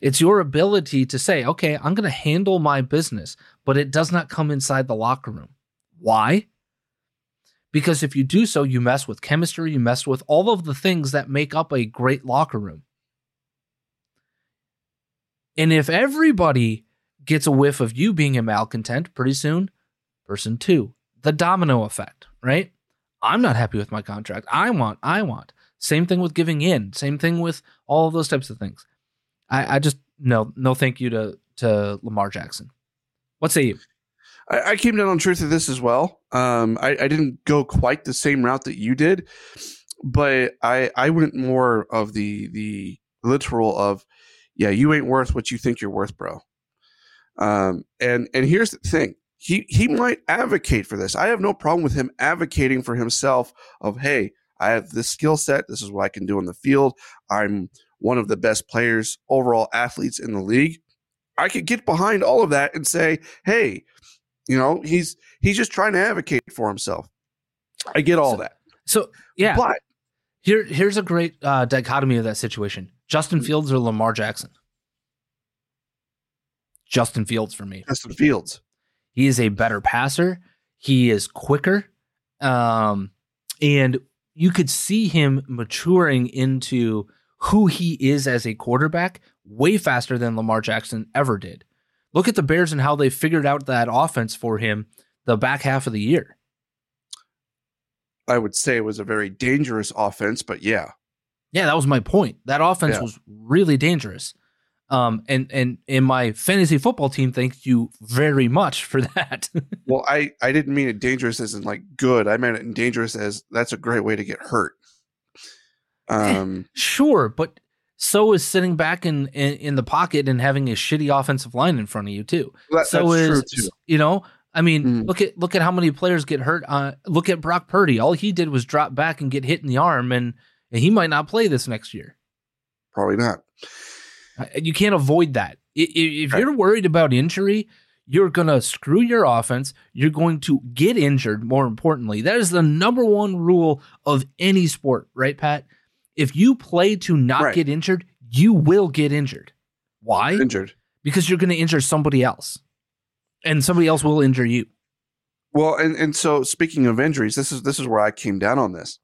It's your ability to say, okay, I'm going to handle my business, but it does not come inside the locker room. Why? Because if you do so, you mess with chemistry, you mess with all of the things that make up a great locker room. And if everybody gets a whiff of you being a malcontent, pretty soon, person two, the domino effect, right? I'm not happy with my contract. I want, I want. Same thing with giving in. Same thing with all of those types of things. I, I just, no, no thank you to, to Lamar Jackson. What say you? I, I came down on truth of this as well. Um, I, I didn't go quite the same route that you did, but I I went more of the the literal of, yeah, you ain't worth what you think you're worth, bro. Um, and and here's the thing. He, he might advocate for this. I have no problem with him advocating for himself of, hey, I have this skill set. This is what I can do on the field. I'm one of the best players, overall athletes in the league. I could get behind all of that and say, hey, you know, he's he's just trying to advocate for himself. I get all so, that. So, yeah. But here, here's a great uh, dichotomy of that situation. Justin Fields or Lamar Jackson? Justin Fields for me. Justin Fields. He is a better passer. He is quicker. Um, and you could see him maturing into who he is as a quarterback way faster than Lamar Jackson ever did. Look at the Bears and how they figured out that offense for him the back half of the year. I would say it was a very dangerous offense, but yeah. Yeah, that was my point. That offense yeah. was really dangerous. Um, and, and, and my fantasy football team, thank you very much for that. Well, I, I didn't mean it dangerous as in like good. I meant it dangerous as that's a great way to get hurt. Um, sure, but so is sitting back in, in, in the pocket and having a shitty offensive line in front of you too. That, so is too. You know, I mean, mm. look at look at how many players get hurt. Uh, look at Brock Purdy. All he did was drop back and get hit in the arm, and, and he might not play this next year. Probably not. You can't avoid that. If you're worried about injury, you're going to screw your offense. You're going to get injured. More importantly, that is the number one rule of any sport, right, Pat? If you play to not right. get injured, you will get injured. Why? Injured. Because you're going to injure somebody else, and somebody else will injure you. Well, and, and so speaking of injuries, this is this is where I came down on this.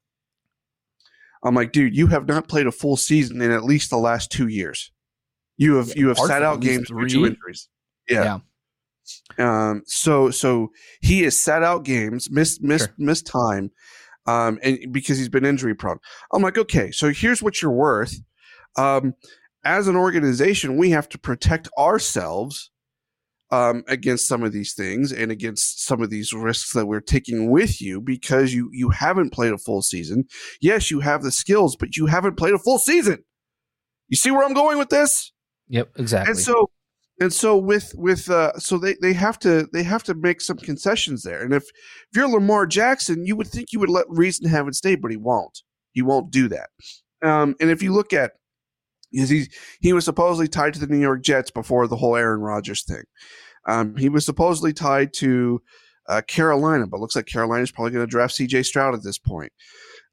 I'm like, dude, you have not played a full season in at least the last two years. You have yeah, you have sat out games due to injuries. Yeah. yeah. Um. So so he has sat out games, missed missed sure. missed time. Um, and because he's been injury prone. I'm like, okay, so here's what you're worth. Um, as an organization, we have to protect ourselves um, against some of these things and against some of these risks that we're taking with you because you you haven't played a full season. Yes, you have the skills, but you haven't played a full season. You see where I'm going with this? Yep, exactly. And so and so with with uh, so they, they have to they have to make some concessions there. And if, if you're Lamar Jackson, you would think you would let reason have it stay, but he won't. He won't do that. Um, and if you look at, he he was supposedly tied to the New York Jets before the whole Aaron Rodgers thing. Um, he was supposedly tied to uh, Carolina, but looks like Carolina's probably going to draft C J. Stroud at this point,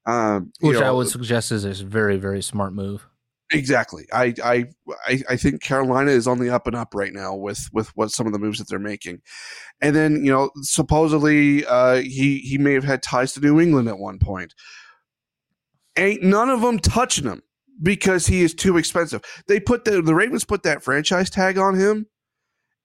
um, which you know, I would suggest is a very very smart move. Exactly. I, I I think Carolina is on the up and up right now with with what some of the moves that they're making. And then, you know, supposedly uh, he, he may have had ties to New England at one point. Ain't none of them touching him because he is too expensive. They put the, the Ravens put that franchise tag on him,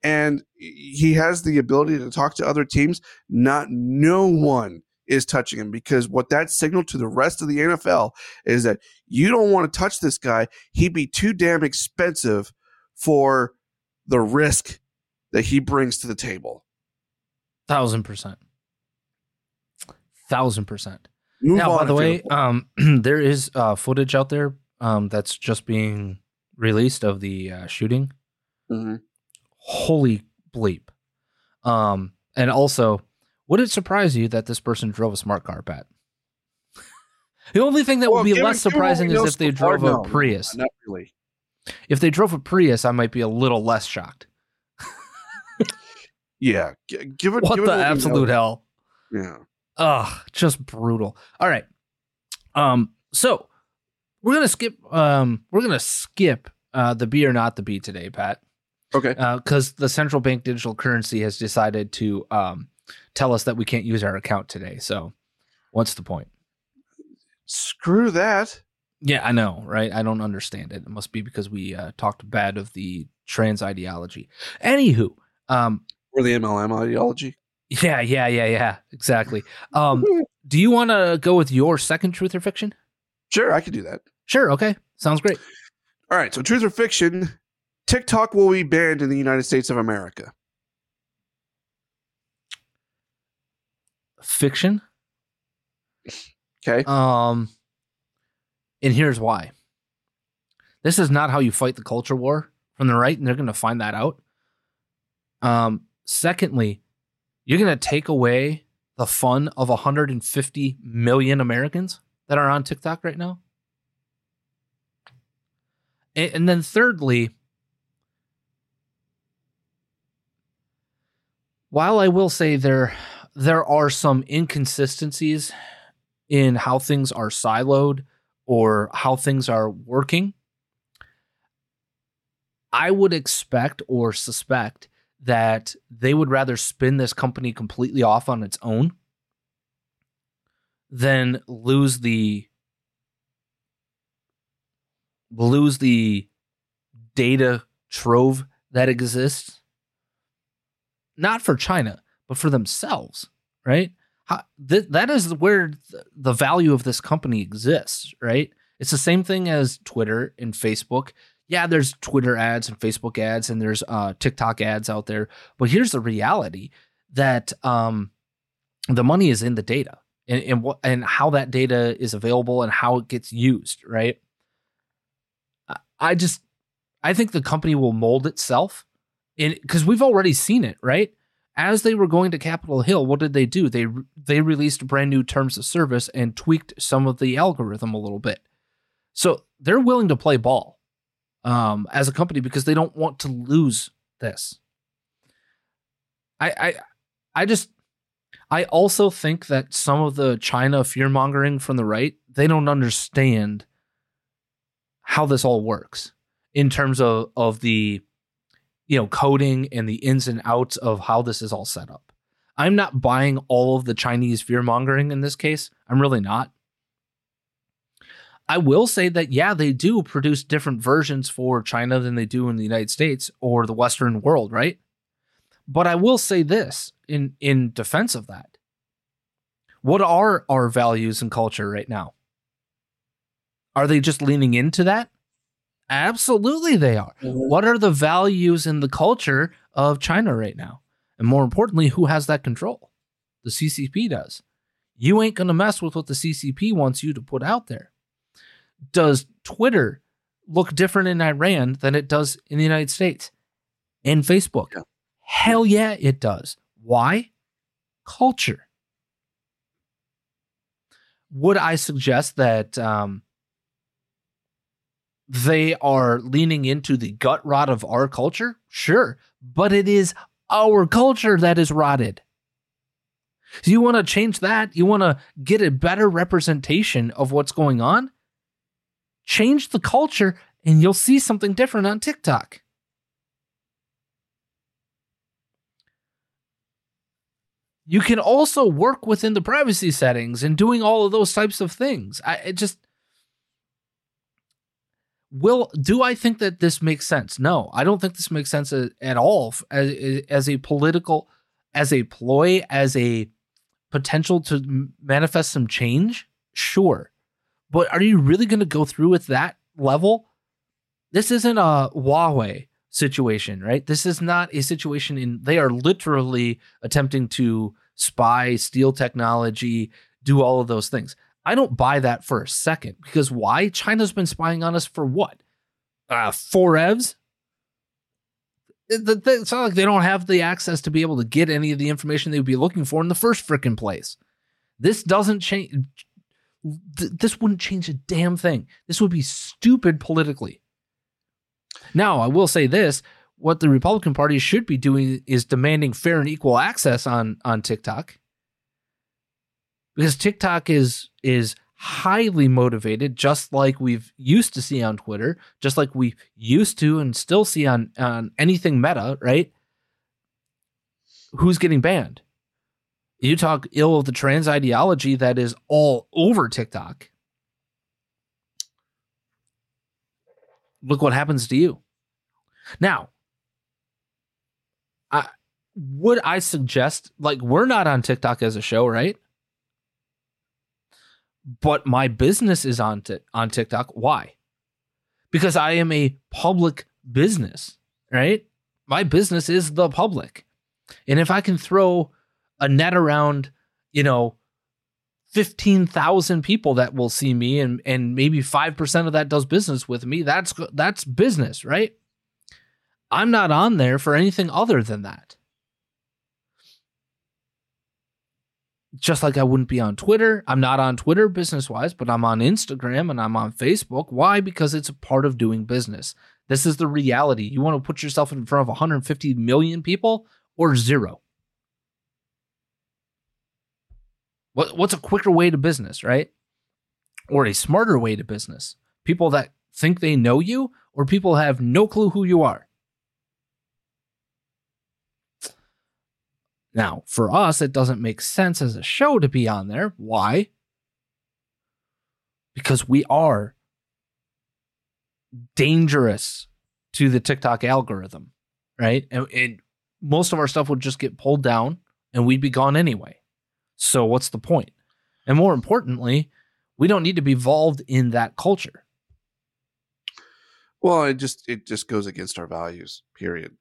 and he has the ability to talk to other teams. Not no one is touching him because what that signaled to the rest of the N F L is that you don't want to touch this guy. He'd be too damn expensive for the risk that he brings to the table. Thousand percent. Thousand percent. Move now, by the way, um, there is uh, footage out there um, that's just being released of the uh, shooting. Mm-hmm. Holy bleep. Um, and also, would it surprise you that this person drove a smart car, Pat? The only thing that well, would be less surprising is if they drove a Prius. Not really. If they drove a Prius, I might be a little less shocked. Yeah. G- give it. What give the it absolute hell? Yeah. Ugh, just brutal. All right. Um. So we're gonna skip. Um. We're gonna skip uh, the be or not the be today, Pat. Okay. Because uh, the central bank digital currency has decided to um tell us that we can't use our account today. So what's the point? Screw that. Yeah, I know, right? I don't understand it. It must be because we uh, talked bad of the trans ideology. Anywho, um, or the M L M ideology. Yeah, yeah, yeah, yeah. Exactly. Um, do you want to go with your second truth or fiction? Sure, I could do that. Sure. Okay, sounds great. All right. So, truth or fiction: TikTok will be banned in the United States of America. Fiction. Okay. Um. And here's why. This is not how you fight the culture war from the right, and they're going to find that out. Um, secondly, you're going to take away the fun of one hundred fifty million Americans that are on TikTok right now. And, and then thirdly, while I will say there, there are some inconsistencies in how things are siloed, or how things are working, I would expect or suspect that they would rather spin this company completely off on its own than lose the lose the data trove that exists, not for China, but for themselves, right? How, th- that is where th- the value of this company exists, right? It's the same thing as Twitter and Facebook. Yeah, there's Twitter ads and Facebook ads, and there's uh, TikTok ads out there. But here's the reality that um, the money is in the data and, and, wh- and how that data is available and how it gets used, right? I, I just I think the company will mold itself in, because we've already seen it, right? As they were going to Capitol Hill, what did they do? They they released brand new terms of service and tweaked some of the algorithm a little bit. So they're willing to play ball um, as a company because they don't want to lose this. I, I I just I also think that some of the China fear-mongering from the right, they don't understand how this all works in terms of, of the you know, coding and the ins and outs of how this is all set up. I'm not buying all of the Chinese fear-mongering in this case. I'm really not. I will say that, yeah, they do produce different versions for China than they do in the United States or the Western world, right? But I will say this in, in defense of that. What are our values and culture right now? Are they just leaning into that? Absolutely they are. What are the values in the culture of China right now? And more importantly, who has that control? The C C P does. You ain't going to mess with what the C C P wants you to put out there. Does Twitter look different in Iran than it does in the United States? And Facebook? Yeah. Hell yeah, it does. Why? Culture. Would I suggest that... Um, They are leaning into the gut rot of our culture? Sure, but it is our culture that is rotted. So you want to change that? You want to get a better representation of what's going on? Change the culture and you'll see something different on TikTok. You can also work within the privacy settings and doing all of those types of things. I it just... Will do I think that this makes sense? No, I don't think this makes sense at, at all as, as a political, as a ploy, as a potential to manifest some change. Sure. But are you really going to go through with that level? This isn't a Huawei situation, right? This is not a situation in they are literally attempting to spy, steal technology, do all of those things. I don't buy that for a second because why? China's been spying on us for what? Uh, four evs? It's not like they don't have the access to be able to get any of the information they would be looking for in the first freaking place. This doesn't change. Th- this wouldn't change a damn thing. This would be stupid politically. Now, I will say this. What the Republican Party should be doing is demanding fair and equal access on, on TikTok, because TikTok is is highly motivated, just like we've used to see on Twitter, just like we used to and still see on, on anything meta, right? Who's getting banned? You talk ill of the trans ideology that is all over TikTok. Look what happens to you. Now, I, would I suggest, like, we're not on TikTok as a show, right? But my business is on t- on TikTok. Why? Because I am a public business, right? My business is the public. And if I can throw a net around, you know, fifteen thousand people that will see me, and, and maybe five percent of that does business with me, that's that's business, right? I'm not on there for anything other than that. Just like I wouldn't be on Twitter. I'm not on Twitter business-wise, but I'm on Instagram and I'm on Facebook. Why? Because it's a part of doing business. This is the reality. You want to put yourself in front of one hundred fifty million people or zero? What, what's a quicker way to business, right? Or a smarter way to business? People that think they know you, or people have no clue who you are? Now, for us, it doesn't make sense as a show to be on there. Why? Because we are dangerous to the TikTok algorithm, right? And, and most of our stuff would just get pulled down and we'd be gone anyway. So what's the point? And more importantly, we don't need to be involved in that culture. Well, it just it just goes against our values, period.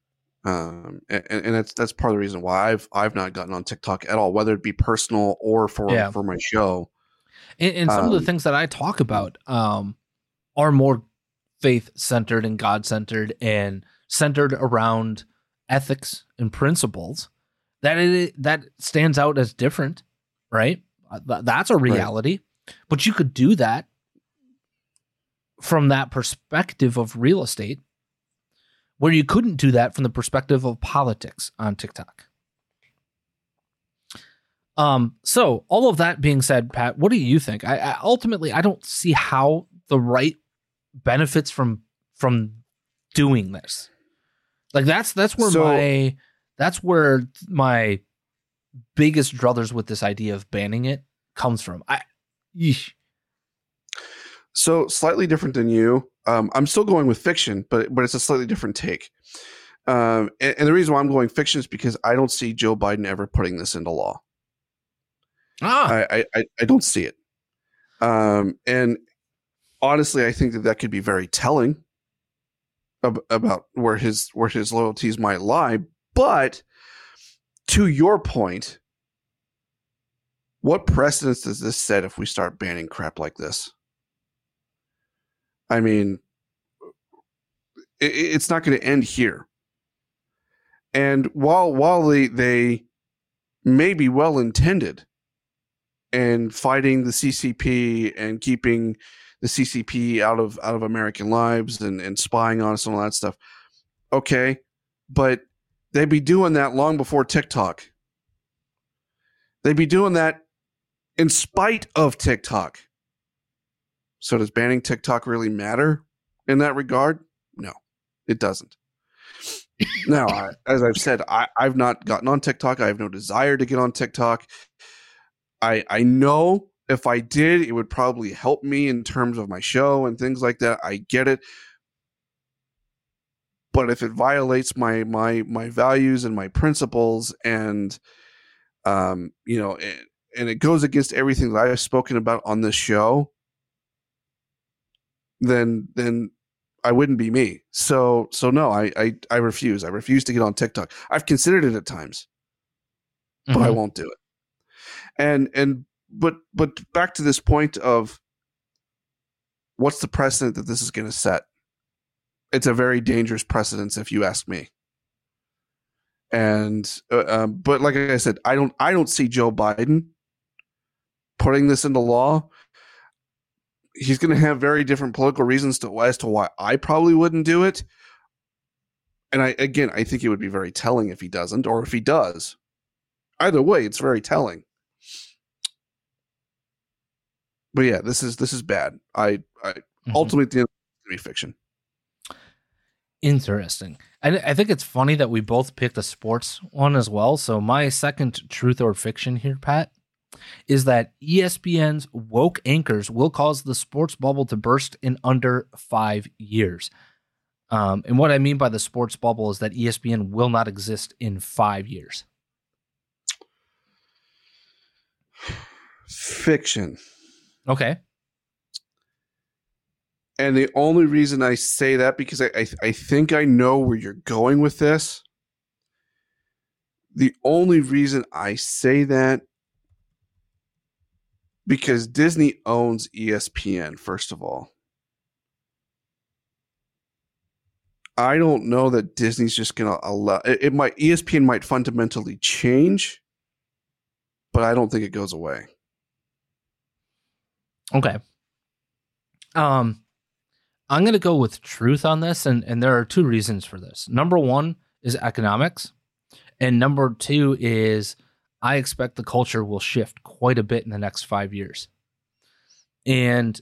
Um, and, and that's that's part of the reason why I've I've not gotten on TikTok at all, whether it be personal or for yeah. for my show. And, and some um, of the things that I talk about um, are more faith centered and God centered and centered around ethics and principles. That it, that stands out as different, right? That's a reality. Right. But you could do that from that perspective of real estate, where you couldn't do that from the perspective of politics on TikTok. Um, so all of that being said, Pat, what do you think? I, I ultimately, I don't see how the right benefits from from doing this. Like that's that's where so, my that's where my biggest druthers with this idea of banning it comes from. I, yeesh. So slightly different than you. Um, I'm still going with fiction, but but it's a slightly different take. Um, and, and the reason why I'm going fiction is because I don't see Joe Biden ever putting this into law. Ah. I, I, I don't see it. Um, and honestly, I think that that could be very telling ab- about where his where his loyalties might lie. But to your point, what precedence does this set if we start banning crap like this? I mean, it, it's not going to end here. And while while they, they may be well-intended and fighting the C C P and keeping the C C P out of out of American lives and, and spying on us and all that stuff, okay, but they'd be doing that long before TikTok. They'd be doing that in spite of TikTok. So does banning TikTok really matter in that regard? No, it doesn't. Now, I, as I've said, I, I've not gotten on TikTok. I have no desire to get on TikTok. I I know if I did, it would probably help me in terms of my show and things like that. I get it. But if it violates my my my values and my principles and, um, you know, it, and it goes against everything that I have spoken about on this show, then then I wouldn't be me. So so no, I, I I refuse. I refuse to get on TikTok. I've considered it at times, but mm-hmm. I won't do it. And and but but back to this point of what's the precedent that this is going to set? It's a very dangerous precedent, if you ask me. And uh, um, but like I said, I don't I don't see Joe Biden putting this into law. He's going to have very different political reasons to, as to why I probably wouldn't do it. And I again, I think it would be very telling if he doesn't, or if he does. Either way, it's very telling. But yeah, this is this is bad. I, I mm-hmm. ultimately it's gonna be fiction. Interesting. I, I think it's funny that we both picked a sports one as well. So my second truth or fiction here, Pat, is that E S P N's woke anchors will cause the sports bubble to burst in under five years. Um, and what I mean by the sports bubble is that E S P N will not exist in five years. Fiction. Okay. And the only reason I say that, because I, I I think I know where you're going with this. The only reason I say that, because Disney owns E S P N, first of all. I don't know that Disney's just going to allow it, it might E S P N might fundamentally change, but I don't think it goes away. Okay. Um I'm going to go with truth on this, and, and there are two reasons for this. Number one is economics, and number two is I expect the culture will shift quite a bit in the next five years. And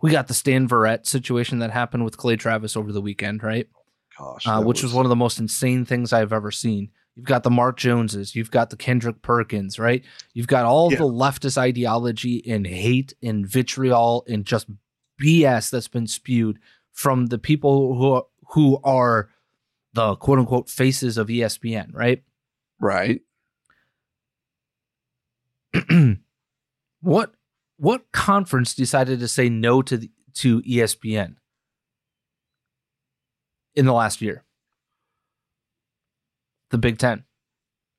we got the Stan Verrett situation that happened with Clay Travis over the weekend, right? Gosh, uh, which was... was one of the most insane things I've ever seen. You've got the Mark Joneses. You've got the Kendrick Perkins, right? You've got all yeah. the leftist ideology and hate and vitriol and just B S that's been spewed from the people who are, who are the quote unquote faces of E S P N, right? Right. What what conference decided to say no to the, to E S P N in the last year? The Big Ten.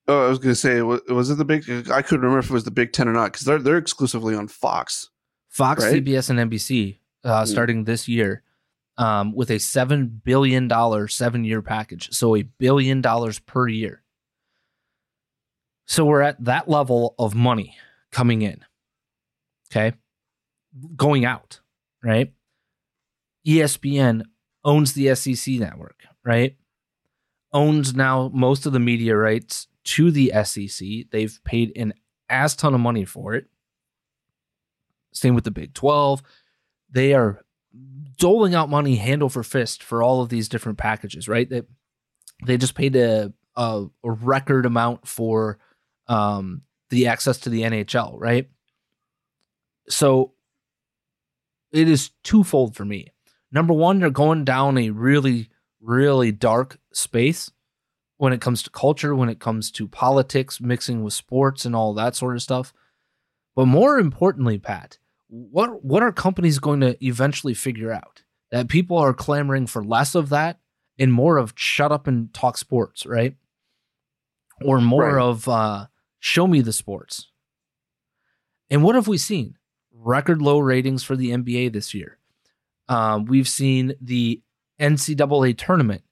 Oh, I was going to say, was, was it the Big? I couldn't remember if it was the Big Ten or not, because they're they're exclusively on Fox, Fox, right? C B S, and N B C uh, starting this year um, with a seven billion dollar seven year package, so a billion dollars per year. So we're at that level of money coming in, okay, going out, right? E S P N owns the S E C network, right? Owns now most of the media rights to the S E C. They've paid an ass ton of money for it. Same with the Big twelve. They are doling out money hand over fist for all of these different packages, right? They, they just paid a, a, a record amount for um, the access to the N H L, right? So it is twofold for me. Number one, they're going down a really, really dark space when it comes to culture, when it comes to politics, mixing with sports and all that sort of stuff. But more importantly, Pat, what what are companies going to eventually figure out? That people are clamoring for less of that and more of shut up and talk sports, right? Or more right. of uh, show me the sports. And what have we seen? Record low ratings for the N B A this year. Um, we've seen the N C double A tournament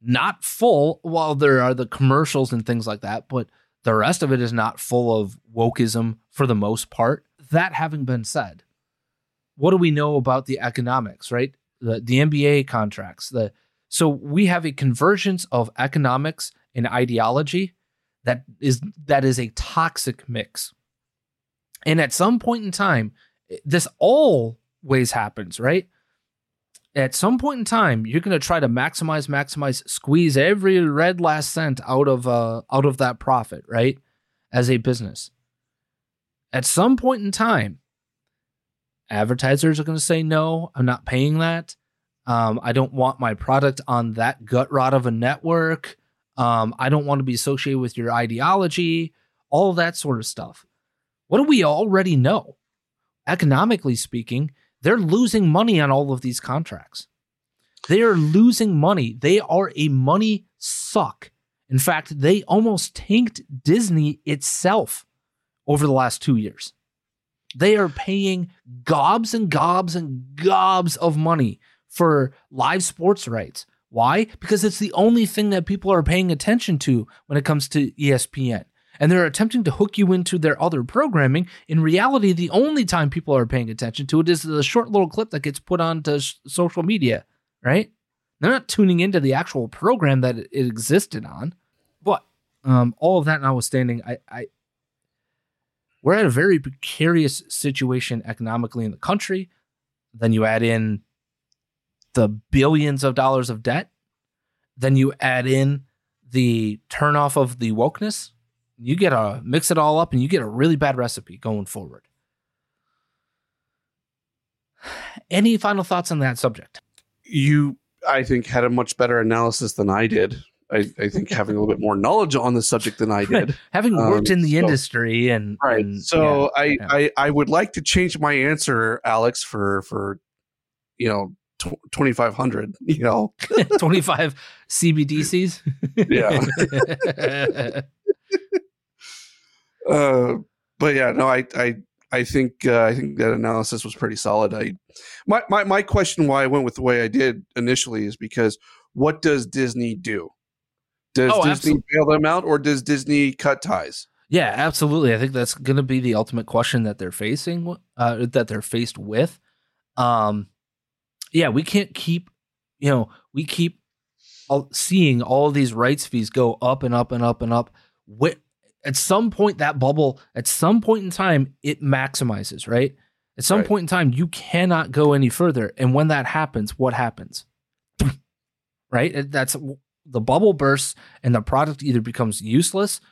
not full, while there are the commercials and things like that, but the rest of it is not full of wokeism for the most part. That having been said, what do we know about the economics, right? The the N B A contracts. The so we have a convergence of economics and ideology that is that is a toxic mix. And at some point in time, this always happens, right? At some point in time, you're going to try to maximize, maximize, squeeze every red last cent out of uh, out of that profit, right? As a business. At some point in time, advertisers are going to say, no, I'm not paying that. Um, I don't want my product on that gut rot of a network. Um, I don't want to be associated with your ideology, all that sort of stuff. What do we already know? Economically speaking, they're losing money on all of these contracts. They are losing money. They are a money suck. In fact, they almost tanked Disney itself over the last two years. They are paying gobs and gobs and gobs of money for live sports rights. Why? Because it's the only thing that people are paying attention to when it comes to E S P N. And they're attempting to hook you into their other programming. In reality, the only time people are paying attention to it is the short little clip that gets put onto sh- social media, right? They're not tuning into the actual program that it existed on. But um, all of that notwithstanding, I, I we're at a very precarious situation economically in the country. Then you add in the billions of dollars of debt. Then you add in the turnoff of the wokeness. You get a mix it all up and you get a really bad recipe going forward. Any final thoughts on that subject? You, I think, had a much better analysis than I did. I, I think having a little bit more knowledge on the subject than I did. Having worked um, in the so, industry and... Right. And, so yeah, I, yeah. I, I would like to change my answer, Alex, for, for you know, twenty-five hundred, you know. twenty-five C B D Cs? Yeah. uh, but yeah, no, I... I I think uh, I think that analysis was pretty solid. I, my, my my question why I went with the way I did initially is because what does Disney do? Does oh, Disney absolutely. bail them out, or does Disney cut ties? Yeah, absolutely. I think that's going to be the ultimate question that they're facing, uh, that they're faced with. Um, yeah, we can't keep, you know, we keep all, seeing all these rights fees go up and up and up and up. With, At some point, that bubble, at some point in time, it maximizes, right? At some right. point in time, you cannot go any further. And when that happens, what happens? Right? That's the bubble bursts and the product either becomes useless,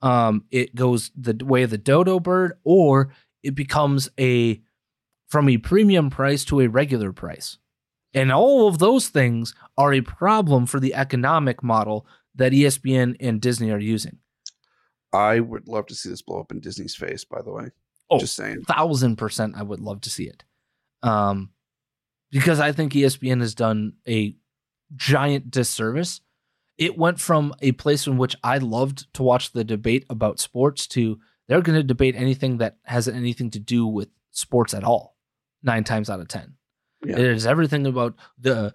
um, it goes the way of the dodo bird, or it becomes a from a premium price to a regular price. And all of those things are a problem for the economic model that E S P N and Disney are using. I would love to see this blow up in Disney's face, by the way. Oh, just saying. Thousand percent. I would love to see it. Um, because I think E S P N has done a giant disservice. It went from a place in which I loved to watch the debate about sports to they're going to debate anything that has anything to do with sports at all. Nine times out of ten. Yeah. It is everything about the,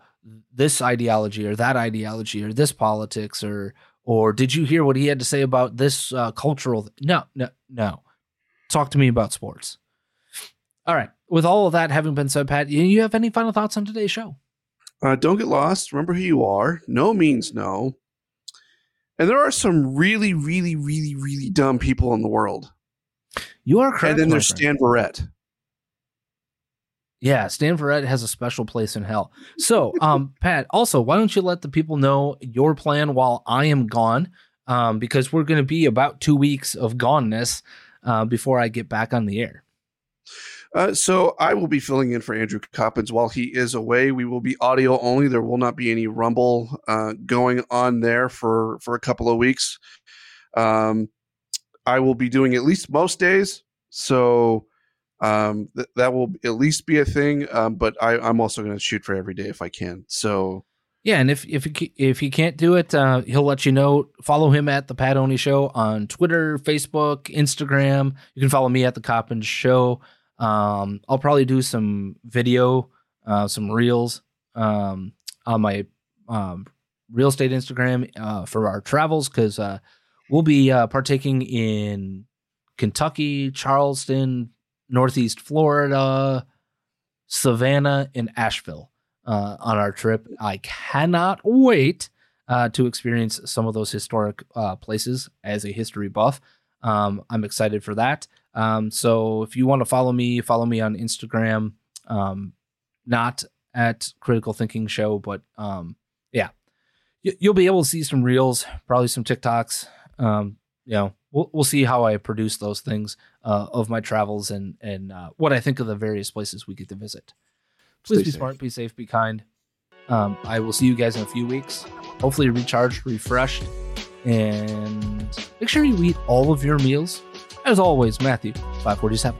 this ideology or that ideology or this politics or, Or did you hear what he had to say about this uh, cultural? Th- no, no, no. Talk to me about sports. All right. With all of that having been said, Pat, you have any final thoughts on today's show? Uh, don't get lost. Remember who you are. No means no. And there are some really, really, really, really dumb people in the world. You are correct. And then there's Stan Verrett. Yeah, Stan Verrett has a special place in hell. So, um, Pat, also, why don't you let the people know your plan while I am gone? Um, because we're going to be about two weeks of goneness uh, before I get back on the air. Uh, so I will be filling in for Andrew Coppins while he is away. We will be audio only. There will not be any Rumble uh, going on there for, for a couple of weeks. Um, I will be doing at least most days. So... Um, th- that will at least be a thing. Um, but I, I'm also going to shoot for every day if I can. So yeah, and if if he, if he can't do it, uh, he'll let you know. Follow him at the Pat Oney Show on Twitter, Facebook, Instagram. You can follow me at the Coppins Show. Um, I'll probably do some video, uh, some reels, um, on my um real estate Instagram uh, for our travels because uh, we'll be uh, partaking in Kentucky, Charleston, Northeast Florida, Savannah, and Asheville uh, on our trip. I cannot wait uh, to experience some of those historic uh, places as a history buff. Um, I'm excited for that. Um, so if you want to follow me, follow me on Instagram, um, not at Critical Thinking Show, but um, yeah, y- you'll be able to see some reels, probably some TikToks, um, you know, We'll we'll see how I produce those things uh, of my travels and and uh, what I think of the various places we get to visit. Please Stay be safe. Smart, be safe, be kind. Um, I will see you guys in a few weeks. Hopefully recharged, refreshed, and make sure you eat all of your meals. As always, Matthew, five forty-seven.